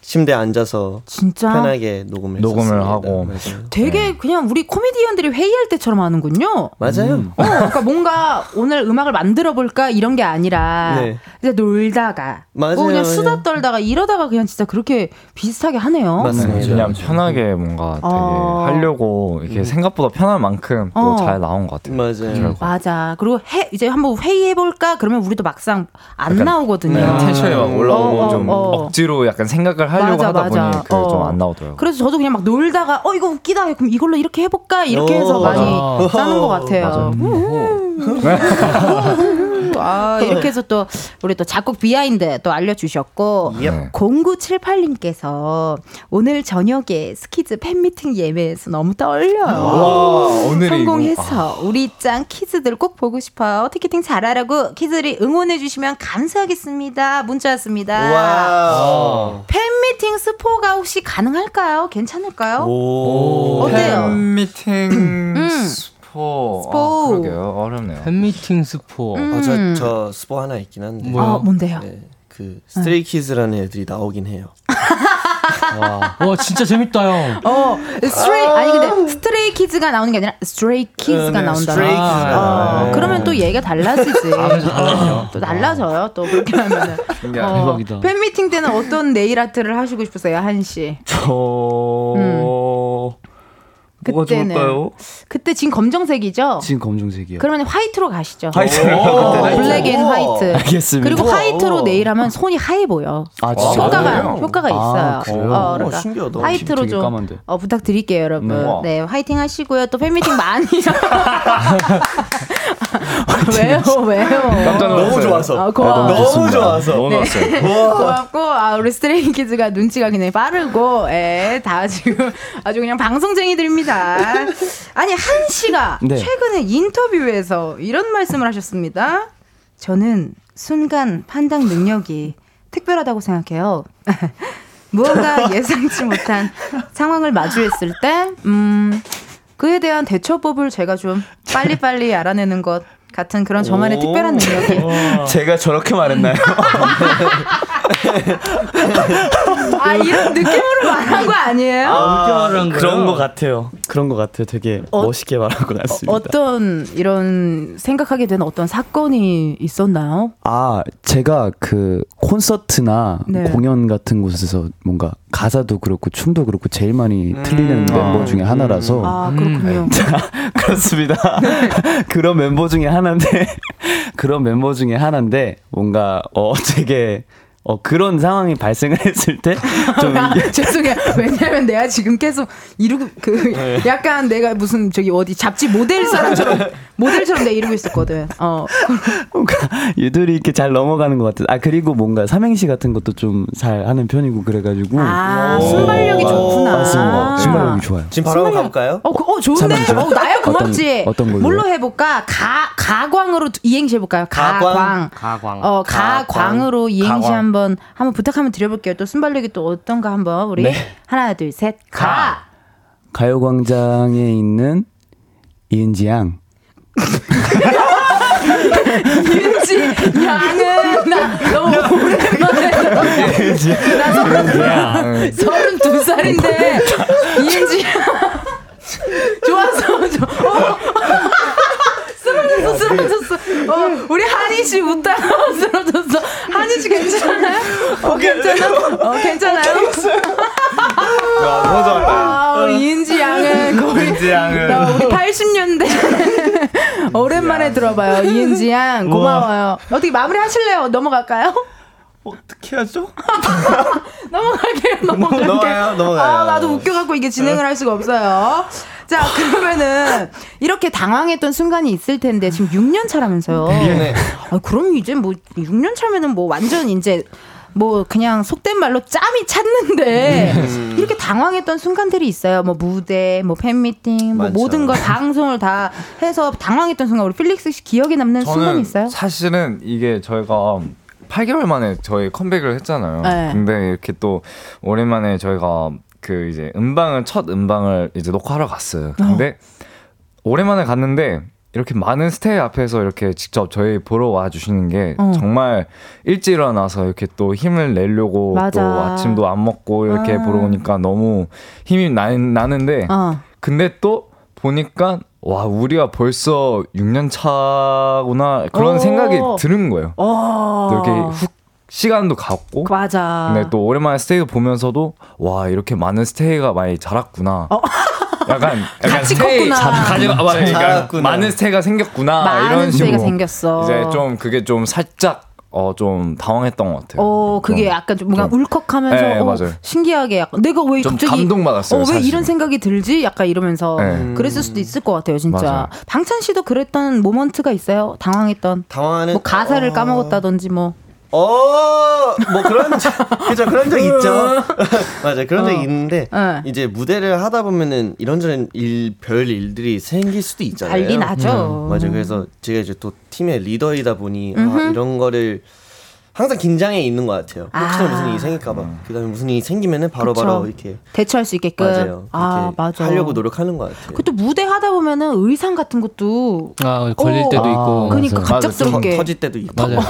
침대에 앉아서 진짜? 편하게 녹음을, 녹음을 하고 그래서. 되게 그냥 우리 코미디언들이 회의할 때처럼 하는군요. 맞아요. 음. 어, 그러니까 뭔가 오늘 음악을 만들어 볼까 이런 게 아니라 네. 이제 놀다가 맞아요, 뭐 그냥 맞아요. 수다 떨다가 이러다가 그냥 진짜 그렇게 비슷하게 하네요. 맞습니다. 그냥 편하게 뭔가 되게 어. 하려고 이렇게 음. 생각보다 편한 만큼 또 잘 어. 나온 것 같아요. 맞아요. 맞아. 그리고 해, 이제 한번 회의해 볼까 그러면 우리도 막상 안 약간, 나오거든요. 텐션이 막 올라오고 어, 좀 어, 어. 억지로 약간 생각을 하려고 맞아, 하다 맞아. 보니 어. 좀 안 나오더라고요. 그래서 저도 그냥 막 놀다가 어 이거 웃기다 그럼 이걸로 이렇게 해볼까 이렇게 해서 많이 짜는 것 같아요. 아, 이렇게 해서 또 우리 또 작곡 비하인드 또 알려주셨고 yep. 공구칠팔님께서 오늘 저녁에 스키즈 팬미팅 예매해서 너무 떨려요. 와, 성공해서 이거. 우리 짱 키즈들 꼭 보고 싶어요. 티켓팅 잘하라고 키즈들이 응원해주시면 감사하겠습니다. 문자 왔습니다. 와. 팬미팅 스포가 혹시 가능할까요? 괜찮을까요? 오. 어때요? 팬미팅 음. 스포. 스포. 아, 그러게요. 어렵네요. 팬미팅 스포. 음. 어, 저, 저 스포 하나 있긴 한데. 뭐요? 어, 뭔데요? 네, 그 스트레이 키즈라는 애들이 나오긴 해요. 와. 와, 진짜 재밌다, 형. 어, 스트레이, 아~ 아니, 근데 스트레이 키즈가 나오는 게 아니라 스트레이 키즈가 음, 나온다. 스트레이 키즈가. 아, 아, 네. 그러면 또 얘가 달라지지. 아, 또 달라져요, 아. 또 그렇게 하면은. 어, 팬미팅 때는 어떤 네일 아트를 하시고 싶으세요, 한 씨? 저. 음. 그때는 좋을까요? 그때 지금 검정색이죠? 지금 검정색이요. 그러면 화이트로 가시죠. 화이트로 오~ 블랙 앤 화이트. 알겠습니다. 그리고 화이트로 네일하면 손이 하얘 보여. 아, 진짜? 효과가, 효과가 아, 있어요. 그래요? 어, 그러니까 오, 신기하다. 화이트로 좀 까만데. 어, 부탁드릴게요, 여러분. 네, 네 화이팅 하시고요. 또 팬미팅 많이. 왜요? 왜요? 깜짝 놀랐어요. 너무 좋아서. 아, 고마워. 아, 너무, 너무 좋아서. 너무 네. 좋았어요. 고맙고, 아, 우리 스트레이 키즈가 눈치가 굉장히 빠르고, 예, 다 지금 아주 그냥 방송쟁이들입니다. 아니, 한 씨가 네. 최근에 인터뷰에서 이런 말씀을 하셨습니다. 저는 순간 판단 능력이 특별하다고 생각해요. 무언가 예상치 못한 상황을 마주했을 때, 음, 그에 대한 대처법을 제가 좀 빨리빨리 알아내는 것 같은 그런 저만의 특별한 능력이에요. 제가 저렇게 말했나요? 아, 이런 느낌으로 말한 거 아니에요? 아, 아, 그런 거 같아요. 그런 거 같아요. 되게 어, 멋있게 말한 것 같습니다. 어, 어떤 이런 생각하게 된 어떤 사건이 있었나요? 아, 제가 그 콘서트나 네. 공연 같은 곳에서 뭔가 가사도 그렇고 춤도 그렇고 제일 많이 음~ 틀리는 아, 멤버 중에 하나라서. 아, 그렇군요. 음. 그렇습니다. 네. 그런 멤버 중에 하나인데 그런 멤버 중에 하나인데 뭔가 어 되게 어 그런 상황이 발생을 했을 때 좀 아, 죄송해요. 왜냐면 내가 지금 계속 이러고 그 네. 약간 내가 무슨 저기 어디 잡지 모델 사람처럼 모델처럼 내가 이러고 있었거든. 어 뭔가 유들이 이렇게 잘 넘어가는 것 같아. 아 그리고 뭔가 삼행시 같은 것도 좀 잘 하는 편이고 그래가지고 아 순발력이 좋구나. 맞습니다. 순발력이 좋아요. 지금 바로 순발력. 가볼까요? 어, 그, 어 좋은데. 어, 나야 고맙지. 어떤, 어떤 뭘로 해볼까? 가 가광으로 이행시 해볼까요? 가광. 가광. 어 가광으로 가광. 이행시 가광. 한번. 한번, 한번 부탁 한번 드려볼게요. 또 순발력이 또 어떤가 한번 우리 네. 하나 둘 셋 가. 가요광장에 있는 이은지 양. 이은지 양은 나 너무 오랜만에 나 서른두 살인데 이은지 양 좋았어. 좋아. 쓰러졌어, 쓰러졌어. 어, 우리 한희 씨 웃다가 쓰러졌어. 한희 씨 괜찮아요? 어, 괜찮아? 어, 괜찮아요? 와, 너무 좋았다. 아, 우리 이은지 양은 거의 이은지 양은 나 우리 팔십 년대 오랜만에 들어봐요. 이은지 양 고마워요. 어떻게 마무리 하실래요? 넘어갈까요? 어떻게 하죠? 넘어갈게요. 넘어갈게요. 넘어가요, 넘어가요. 아, 나도 웃겨갖고 이게 진행을 할 수가 없어요. 자, 그러면은 이렇게 당황했던 순간이 있을 텐데 지금 육 년 차라면서요. 네. 아, 그럼 이제 뭐 육 년 차면은 뭐 완전 이제 뭐 그냥 속된 말로 짬이 찼는데 음. 이렇게 당황했던 순간들이 있어요. 뭐 무대, 뭐 팬미팅, 뭐 모든 걸 방송을 다 해서 당황했던 순간 우리 필릭스 씨 기억에 남는 순간이 있어요? 사실은 이게 저희가 팔 개월 만에 저희 컴백을 했잖아요. 네. 근데 이렇게 또 오랜만에 저희가 그 이제 음방을 첫 음방을 이제 녹화하러 갔어요. 근데 어. 오랜만에 갔는데 이렇게 많은 스태프 앞에서 이렇게 직접 저희 보러 와 주시는 게 어. 정말 일찍 일어나서 이렇게 또 힘을 내려고 맞아. 또 아침도 안 먹고 이렇게 아. 보러 오니까 너무 힘이 나, 나는데 어. 근데 또 보니까 와 우리가 벌써 육 년 차구나 그런 오. 생각이 드는 거예요. 오. 이렇게 훅 시간도 갔고 맞아. 근데 또 오랜만에 스테이를 보면서도 와 이렇게 많은 스테이가 많이 자랐구나. 어. 약간, 약간 같이 컸구나. 가지고 아, 그러니까 많은 스테이가 생겼구나. 많은 이런 스테이가 생겼어. 이제 좀 그게 좀 살짝 어 좀 당황했던 것 같아요. 어 그게 좀, 약간 좀 뭔가 좀, 울컥하면서 네, 어, 신기하게 약간 내가 왜 갑자기 감동받았어요. 어, 왜 이런 생각이 들지? 약간 이러면서 네. 그랬을 수도 있을 것 같아요, 진짜. 맞아요. 방찬 씨도 그랬던 모먼트가 있어요? 당황했던. 당황하는. 뭐 가사를 어... 까먹었다든지 뭐. 어, 뭐 그런 적, 그죠 그런 적 있죠. 맞아 그런 적 어. 있는데 어. 이제 무대를 하다 보면은 이런저런 일, 별 일들이 생길 수도 있잖아요. 난리 나죠. 음. 맞아 그래서 제가 이제 또 팀의 리더이다 보니 아, 이런 거를 항상 긴장해 있는 것 같아요. 혹시나 아. 무슨 일이 생길까봐. 음. 그다음에 무슨 일이 생기면은 바로바로 바로 이렇게 대처할 수 있게끔. 맞아요. 아 맞아. 하려고 노력하는 것 같아요. 그것도 무대 하다 보면은 의상 같은 것도 아 걸릴 오, 때도 아, 있고. 그러니까 맞아. 갑작스럽게 맞아. 터질 때도 있고. 맞아요.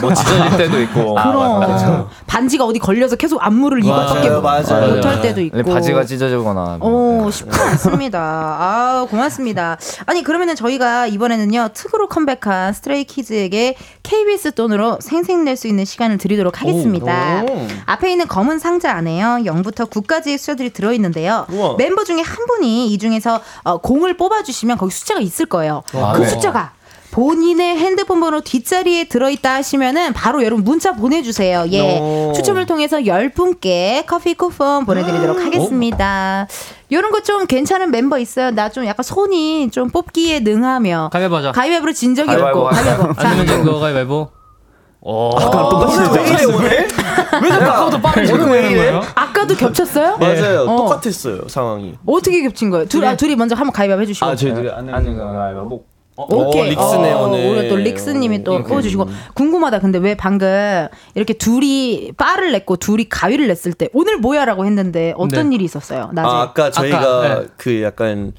뭐 찢어질 때도 있고. 아, 그럼 맞아. 반지가 어디 걸려서 계속 안무를 이거밖에 못할 때도 있고. 바지가 찢어지거나. 뭐. 오 쉽지 않습니다. 아 고맙습니다. 아니 그러면은 저희가 이번에는요 특으로 컴백한 스트레이 키즈에게 케이비에스 돈으로 생생낼 수 있는 시간을 드리도록 하겠습니다. 오, 오. 앞에 있는 검은 상자 안에요 영부터 구까지의 숫자들이 들어있는데요. 우와. member 중에 한 분이 이 중에서 어, 공을 뽑아주시면 거기 숫자가 있을 거예요. 와, 그 네. 숫자가 본인의 핸드폰 번호 뒷자리에 들어있다 하시면은 바로 여러분 문자 보내주세요. 예. 오. 추첨을 통해서 열 분께 커피 쿠폰 보내드리도록 오. 하겠습니다. 이런 거 좀 괜찮은 멤버 있어요? 나 좀 약간 손이 좀 뽑기에 능하며. 가위바위보자. 가위바위보로 진 적이 없고. 가위바위보. 안정된 거 가위바위보. 오. 아까 똑같은데 왜 오늘? 왜 자꾸 아까부터 빠르지? 오늘 왜 이래요? 아까도 겹쳤어요? 네. 맞아요. 어. 똑같았어요 상황이. 어떻게 겹친 거예요? 둘, 아, 둘이 먼저 한번 가위바위보 해주시고. 아 저희들이 안정된 거 가위바위보. 오케이. 오, 릭스네, 오, 오늘. 오늘 또 릭스님이 또 뽑아주시고. 궁금하다. 근데 왜 방금 이렇게 둘이 빠를 냈고 둘이 가위를 냈을 때 오늘 뭐야라고 했는데 어떤 네. 일이 있었어요? 낮에? 아, 아까 저희가 아까, 네. 그 약간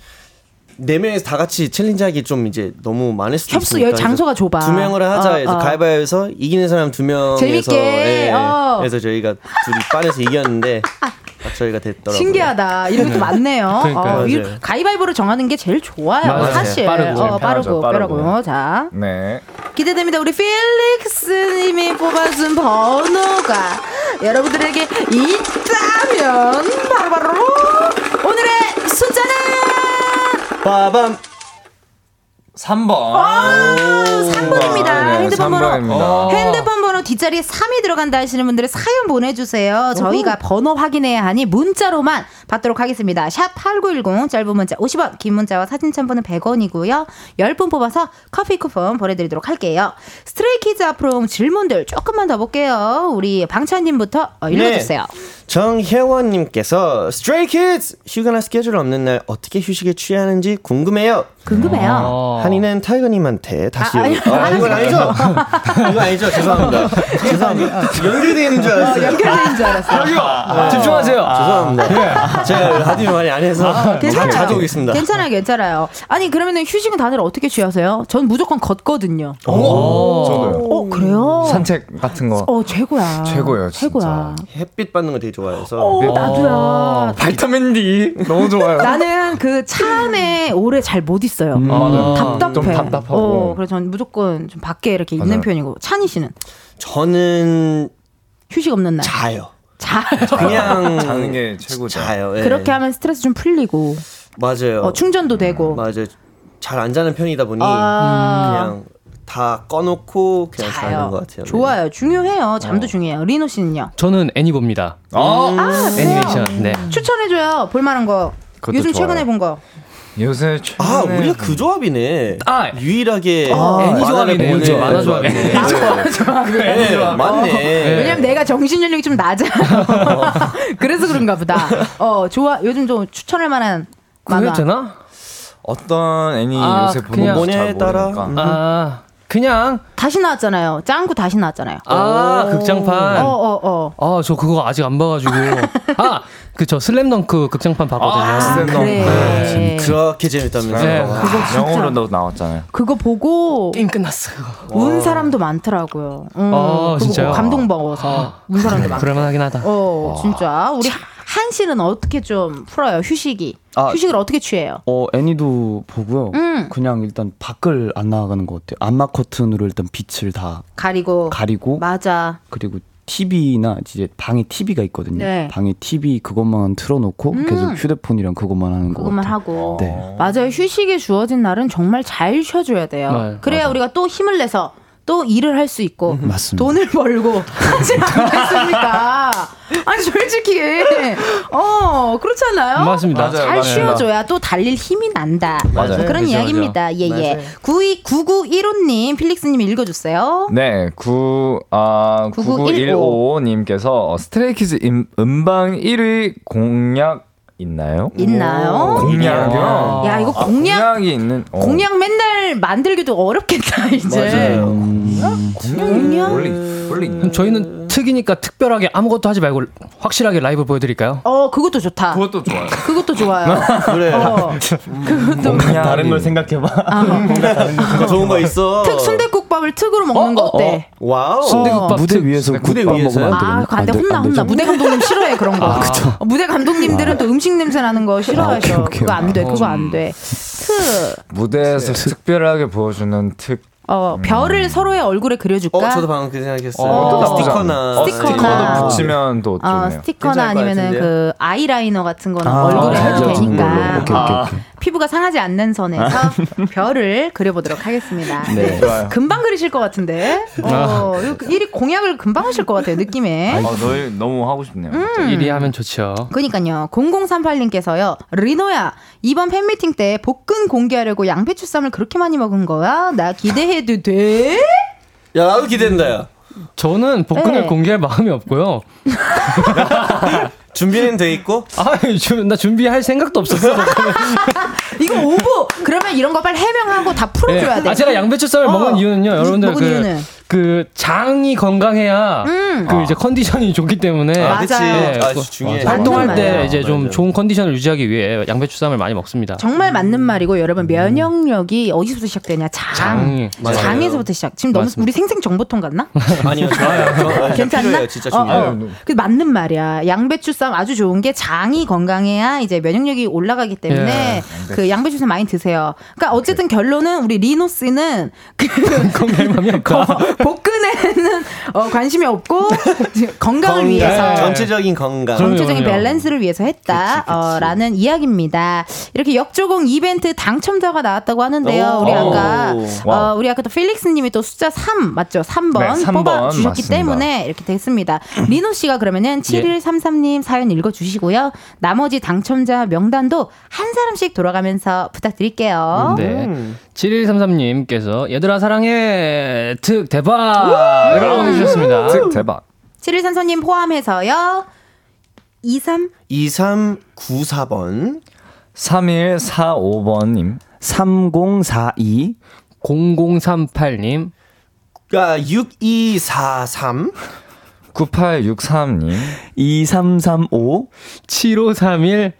네 명에서 다 같이 챌린지하기 좀 이제 너무 많을 수도 있으니까 협수 장소가 좁아. 두 명을 하자 해서 어, 어. 가위바위보에서 이기는 사람 두 명에서 재밌게. 예, 어. 그래서 저희가 둘이 빠내서 이겼는데. 아. 저희가 됐더라고요. 신기하다. 이런 것도 네. 많네요. 어, 가위바위보로 정하는 게 제일 좋아요. 맞아요. 사실 빠르고 어, 빠르고 빠르고. 자, 네. 기대됩니다. 우리 필릭스님이 뽑아준 번호가 여러분들에게 있다면 바로바로 바로 오늘의 숫자는 빠밤. 삼 번. 아, 삼 번입니다. 네, 핸드폰 삼 번입니다. 번호. 핸드폰 번호 뒷자리에 삼이 들어간다 하시는 분들은 사연 보내주세요. 저희가 오우. 번호 확인해야 하니 문자로만 받도록 하겠습니다. 샵팔구일공 짧은 문자 오십 원, 긴 문자와 사진 첨부는 백 원이고요. 십 분 뽑아서 커피 쿠폰 보내드리도록 할게요. 스트레이 키즈 앞으로 온 질문들 조금만 더 볼게요. 우리 방찬님부터 어, 읽어주세요. 네. 정혜원님께서 스트레이 키즈 휴가나 스케줄 없는 날 어떻게 휴식을 취해야 하는지 궁금해요. 궁금해요. 오. 한이는 타이거님한테 다시 아, 아니, 아, 아, 이건 아니죠? 이건 아니죠? 죄송합니다. 죄송합니다. 연결되어 있는 줄 알았어요. 연결되어 있는 줄 알았어요. 아, 집중하세요. 아, 죄송합니다. 아, 제가 라디오 많이 안 해서 아, 자주 오겠습니다. 괜찮아요. 괜찮아요. 아니 그러면 휴식은 다들 어떻게 취하세요? 전 무조건 걷거든요. 오, 오, 저도요. 어, 그래요? 산책 같은 거. 어, 최고야. 최고예요. 진짜. 최고야. 햇빛 받는 거 되게 좋아해서. 오, 오, 나도야. 바이타민 D 너무 좋아요. 나는 그 차 안에 오래 잘 못 있어요. 음. 아, 네. 답답해. 좀 답답하고. 어, 그래서 저는 무조건 좀 밖에 이렇게 맞아요. 있는 편이고. 찬희 씨는? 저는 휴식 없는 날 자요. 자요. 그냥 자는 게 최고죠. 자요. 예. 그렇게 하면 스트레스 좀 풀리고. 맞아요. 어, 충전도 음, 되고. 맞아요. 잘 안 자는 편이다 보니 아~ 그냥 다 꺼놓고 그냥 자요. 자는 것 같아요. 좋아요. 네. 중요해요. 잠도 어. 중요해요. 리노 씨는요? 저는 애니 봅니다. 어? 음~ 아, 애니메이션. 네. 추천해줘요. 볼만한 거. 요즘 좋아요. 최근에 본 거. 요새 아 우리가 그 조합이네. 아 유일하게 아, 애니 조합이네. 요즘 만화 조합이네. 만화 조합. 네, 맞네. 어, 왜냐면 내가 정신 연령이 좀 낮아. 어. 그래서 그런가 보다. 어 좋아. 요즘 좀 추천할 만한 만화. 되나? 어떤 애니 아, 요새 보는 거에 따라. 음. 아 그냥 다시 나왔잖아요. 짱구 다시 나왔잖아요. 아 오. 극장판. 어어 어. 어. 아 저 그거 아직 안 봐가지고. 아 그쵸 슬램덩크 극장판 봤거든요. 아, 슬램덩크 그래. 네. 그렇게 재밌다면서요. 네. 영어로도 나왔잖아요. 그거 보고 게임 끝났어. 운 사람도 많더라고요. 음, 아 진짜요? 감동 먹어서 운 아, 사람도 많. 그럴만하긴 하다. 어 아. 진짜 우리 한 씨는 어떻게 좀 풀어요 휴식이? 아, 휴식을 어떻게 취해요? 어 애니도 보고요. 음. 그냥 일단 밖을 안 나가는 것 같아요. 암막 커튼으로 일단 빛을 다 가리고 가리고 맞아. 그리고 티비나 이제 방에 티비가 있거든요. 네. 방에 티비 그것만 틀어놓고 음. 계속 휴대폰이랑 그것만 하는 거. 그것만 하고. 네. 맞아요. 휴식이 주어진 날은 정말 잘 쉬어줘야 돼요. 네, 그래야 맞아. 우리가 또 힘을 내서 또 일을 할 수 있고 맞습니다. 돈을 벌고 하지 않겠습니까? 아니 솔직히 어 그렇잖아요. 맞습니다. 맞아요, 잘 맞아요. 쉬어줘야 또 달릴 힘이 난다. 맞아요. 그런 그렇죠, 이야기입니다. 예예. 구구일오님 필릭스님 읽어주세요. 네, 구 아 구구일오님께서 스트레이키즈 음방 일 위 공약. 있나요? 있나요? 공략이요? 야 이거 공략 아, 공략이 있는 어. 공략 맨날 만들기도 어렵겠다 이제. 맞아요. 음, 공략? 공략? 원래, 원래 있는. 저희는 특이니까 특별하게 아무것도 하지 말고 확실하게 라이브 보여드릴까요? 어 그것도 좋다. 그것도 좋아요. 그것도 좋아요. 그래. 어, 그것도 다른 걸 생각해봐. 아, 거 좋은 거 있어. 특 순대국밥을 특으로 먹는 어? 거 어때? 어? 와우. 순대국밥 어, 무대 위에서 무대 위에서. 아 근데 혼나 혼나. 무대 감독님 싫어해 그런 거. 아, 그렇죠. 무대 감독님들은 또 음식 냄새 나는 거 싫어하셔. 아, 그거 안 돼. 그거 안 돼. 특 무대에서 특. 특별하게 보여주는 특 어, 별을 음. 서로의 얼굴에 그려줄까? 어, 저도 방금 그 생각했어요. 어, 스티커나. 스티커나. 어, 붙이면 또 좋네요. 어, 스티커나 아니면은 그 아이라이너 같은 거는 아, 얼굴에 해도 아, 되니까. 오케이, 오케이, 오케이. 피부가 상하지 않는 선에서 별을 그려보도록 하겠습니다. 네, 좋아요. 금방 그리실 것 같은데. 어, 일 위 공약을 금방 하실 것 같아요, 느낌에. 아, 너희 너무 하고 싶네요. 음. 일 위 하면 좋죠. 그러니까요. 공공삼팔님께서요. 리노야, 이번 팬미팅 때 복근 공개하려고 양배추쌈을 그렇게 많이 먹은 거야? 나 기대해 해도 돼? 야, 나도 기대된다. 야, 저는 복근을 네. 공개할 마음이 없고요. 준비는 돼 있고? 아니, 나 준비할 생각도 없었어. 이거 오보! 그러면 이런 거 빨리 해명하고 다 풀어줘야 네. 돼. 아, 제가 양배추쌈을 어. 먹은 이유는요, 여러분들. 먹은 그, 이유는? 그, 장이 건강해야, 음. 그, 이제 컨디션이 좋기 때문에. 아, 그치. 네, 아, 중요해. 활동할 때 맞아요. 이제 좀 맞아요. 좋은 컨디션을 유지하기 위해 양배추쌈을 많이 먹습니다. 정말 음. 맞는 말이고, 여러분, 면역력이 어디서부터 시작되냐? 장. 장. 장에서부터 시작. 지금 맞습니다. 너무 우리 생생정보통 같나? 아니요, 좋아요. 괜찮나? 필요해요, 진짜 중요해요. 어, 어. 그, 맞는 말이야. 양배추쌈 아주 좋은 게 장이 건강해야 이제 면역력이 올라가기 때문에 예. 그 양배추쌈 많이 드세요. 그러니까 어쨌든 오케이. 결론은 우리 리노 씨는 그. 건강에 맘이 없다. 복근에는 어, 관심이 없고 건강을 건강. 위해서 전체적인 건강 전체적인 밸런스를 위해서 했다라는 어, 이야기입니다. 이렇게 역조공 이벤트 당첨자가 나왔다고 하는데요. 오. 우리 아까 어, 우리 아까 또 필릭스님이 또 숫자 삼 맞죠? 삼 번, 네, 삼 번 뽑아주셨기 맞습니다. 때문에 이렇게 됐습니다. 리노씨가 그러면은 칠일삼삼님 예. 사연 읽어주시고요. 나머지 당첨자 명단도 한 사람씩 돌아가면서 부탁드릴게요. 네. 음. 칠일삼삼님께서 얘들아 사랑해 특 대박 여러분 해주셨습니다. 대박. 칠일삼삼님 포함해서요. 이삼 이삼구사번 삼일사오번님 삼공사이 공공삼팔님 아, 육이사삼 구팔육삼님 이삼삼오 칠오삼일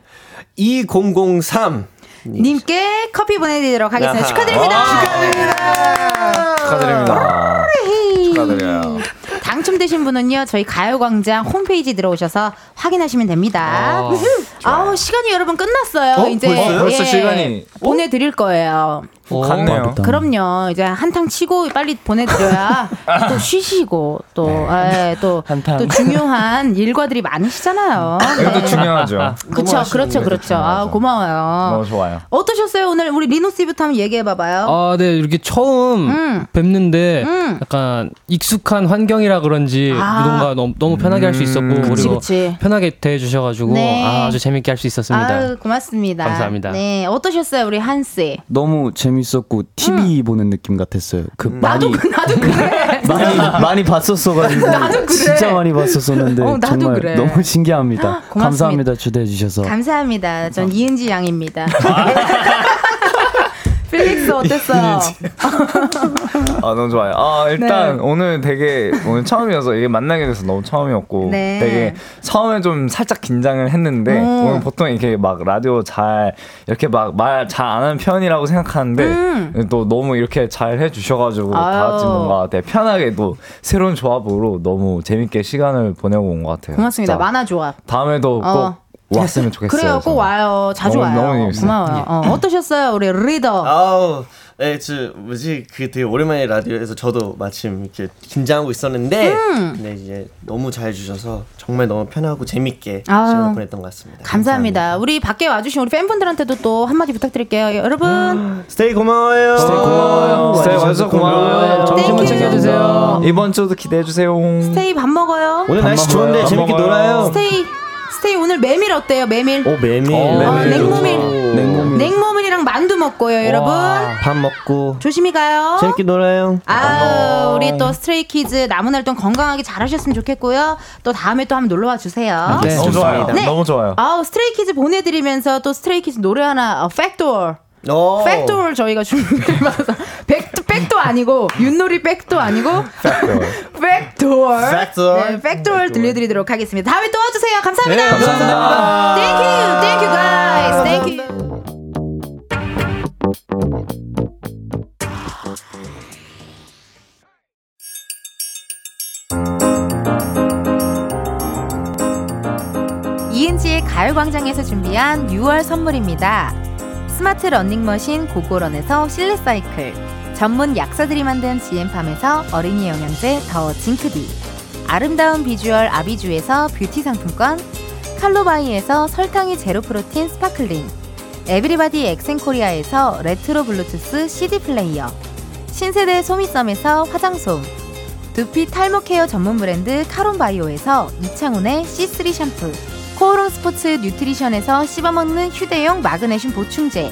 이공공삼 님께 커피 보내드리도록 하겠습니다. 야하. 축하드립니다. 축하드립니다. 축하드립니다. 축하드려요. 당첨되신 분은요 저희 가요광장 홈페이지 들어오셔서 확인하시면 됩니다. 오, 아우 시간이 여러분 끝났어요. 어? 이제 벌써요? 예, 벌써 시간이 보내드릴 거예요. 오, 갔네요. 그럼요. 이제 한탕 치고 빨리 보내드려야 또 쉬시고 또또또 네. 또, 또 중요한 일과들이 많으시잖아요. 이것도 네. 중요하죠. 그렇죠, 그렇죠, 그렇죠. 아, 고마워요. 너무 좋아요. 어떠셨어요 오늘 우리 리노 씨부터 한번 얘기해봐봐요. 아, 네 이렇게 처음 음. 뵙는데 음. 약간 익숙한 환경이라 그런지 아. 뭔가 너무, 너무 편하게 음. 할 수 있었고 그치, 그리고 그치. 편하게 대해주셔가지고 네. 아, 아주 재밌게 할 수 있었습니다. 아유, 고맙습니다. 감사합니다. 네, 어떠셨어요 우리 한 씨? 너무 재밌. 있었고 티비 음. 보는 느낌 같았어요. 그 음. 많이 나도, 나도 그래. 많이 많이 봤었어가지고 나도 그래. 진짜 많이 봤었었는데 어, 정말 그래. 너무 신기합니다. 고맙습니다. 감사합니다. 초대해 주셔서. 감사합니다. 전 어. 이은지 양입니다. 필릭스 어땠어요? 아 너무 좋아요. 아 일단 네. 오늘 되게 오늘 처음이어서 이게 만나게 돼서 너무 처음이었고 네. 되게 처음에 좀 살짝 긴장을 했는데 음. 오늘 보통 이렇게 막 라디오 잘 이렇게 막 말 잘 안 하는 편이라고 생각하는데 음. 또 너무 이렇게 잘 해주셔가지고 다 같이 뭔가 되게 편하게 또 새로운 조합으로 너무 재밌게 시간을 보내고 온 것 같아요. 고맙습니다. 만화 조합. 다음에도 꼭. 어. 왔으면 좋겠어요. 그래요, 꼭 와요. 자주 너무, 와요. 너무 고마워요. 예. 어, 어떠셨어요, 우리 리더? 아우, 네, 저 뭐지 그 되게 오랜만에 라디오에서 저도 마침 이렇게 긴장하고 있었는데, 음. 근데 이제 너무 잘 주셔서 정말 너무 편하고 재밌게 아. 시간 보냈던 것 같습니다. 감사합니다. 감사합니다. 우리 밖에 와주신 우리 팬분들한테도 또 한마디 부탁드릴게요, 여러분. 음. 스테이 고마워요. 스테이 고마워요. 스테이 와주셔서 고마워요. 점심은 챙겨주세요. 이번 주도 기대해 주세요. 스테이 밥 먹어요. 오늘 밥 날씨 먹어요. 좋은데 밥 재밌게 먹어요. 놀아요. 스테이. 스테이 오늘 메밀 어때요? 메밀. 오 메밀. 오, 메밀. 어, 냉모밀. 오. 냉모밀. 냉모밀이랑 만두 먹고요, 와. 여러분. 밥 먹고. 조심히 가요. 재밌게 놀아요. 아, 우리 또 스트레이 키즈 남은 활동 건강하게 잘하셨으면 좋겠고요. 또 다음에 또 한번 놀러 와 주세요. 네, 너무 좋아요. 네. 너무 좋아요. 아, 스트레이 키즈 보내드리면서 또 스트레이 키즈 노래 하나, 어, 팩토어. 오. 백도를 저희가 준비해봐서 백도, 백도 아니고 윷놀이 백도 아니고 백도어 백도어 백도어 들려드리도록 하겠습니다. 다음에 또 와주세요. 감사합니다. 네, 감사합니다. Thank you, thank you guys, thank you. 이은지의 가을광장에서 준비한 유월 선물입니다. 스마트 러닝머신 고고런에서 실내 사이클, 전문 약사들이 만든 지엠팜에서 어린이 영양제 더 징크비, 아름다운 비주얼 아비주에서 뷰티 상품권, 칼로바이에서 설탕이 제로 프로틴 스파클링, 에브리바디 엑센코리아에서 레트로 블루투스 씨디 플레이어, 신세대 소미썸에서 화장솜, 두피 탈모 케어 전문 브랜드 카론바이오에서 이창훈의 씨쓰리 샴푸, 코오롱 스포츠 뉴트리션에서 씹어먹는 휴대용 마그네슘 보충제,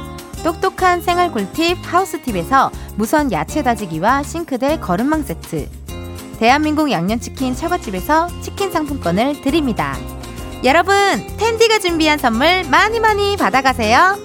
똑똑한 생활 꿀팁 하우스팁에서 무선 야채 다지기와 싱크대 거름망 세트, 대한민국 양념치킨 처갓집에서 치킨 상품권을 드립니다. 여러분, 텐디가 준비한 선물 많이 많이 받아가세요.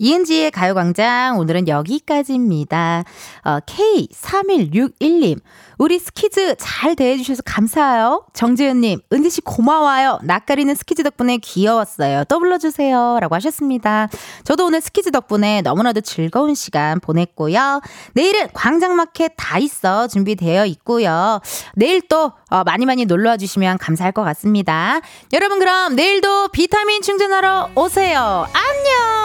이은지의 가요광장, 오늘은 여기까지입니다. 어, 케이 삼일육일님, 우리 스키즈 잘 대해주셔서 감사해요. 정재현님, 은지씨 고마워요. 낯가리는 스키즈 덕분에 귀여웠어요. 또 불러주세요. 라고 하셨습니다. 저도 오늘 스키즈 덕분에 너무나도 즐거운 시간 보냈고요. 내일은 광장마켓 다 있어 준비되어 있고요. 내일 또 어, 많이 많이 놀러와 주시면 감사할 것 같습니다. 여러분, 그럼 내일도 비타민 충전하러 오세요. 안녕!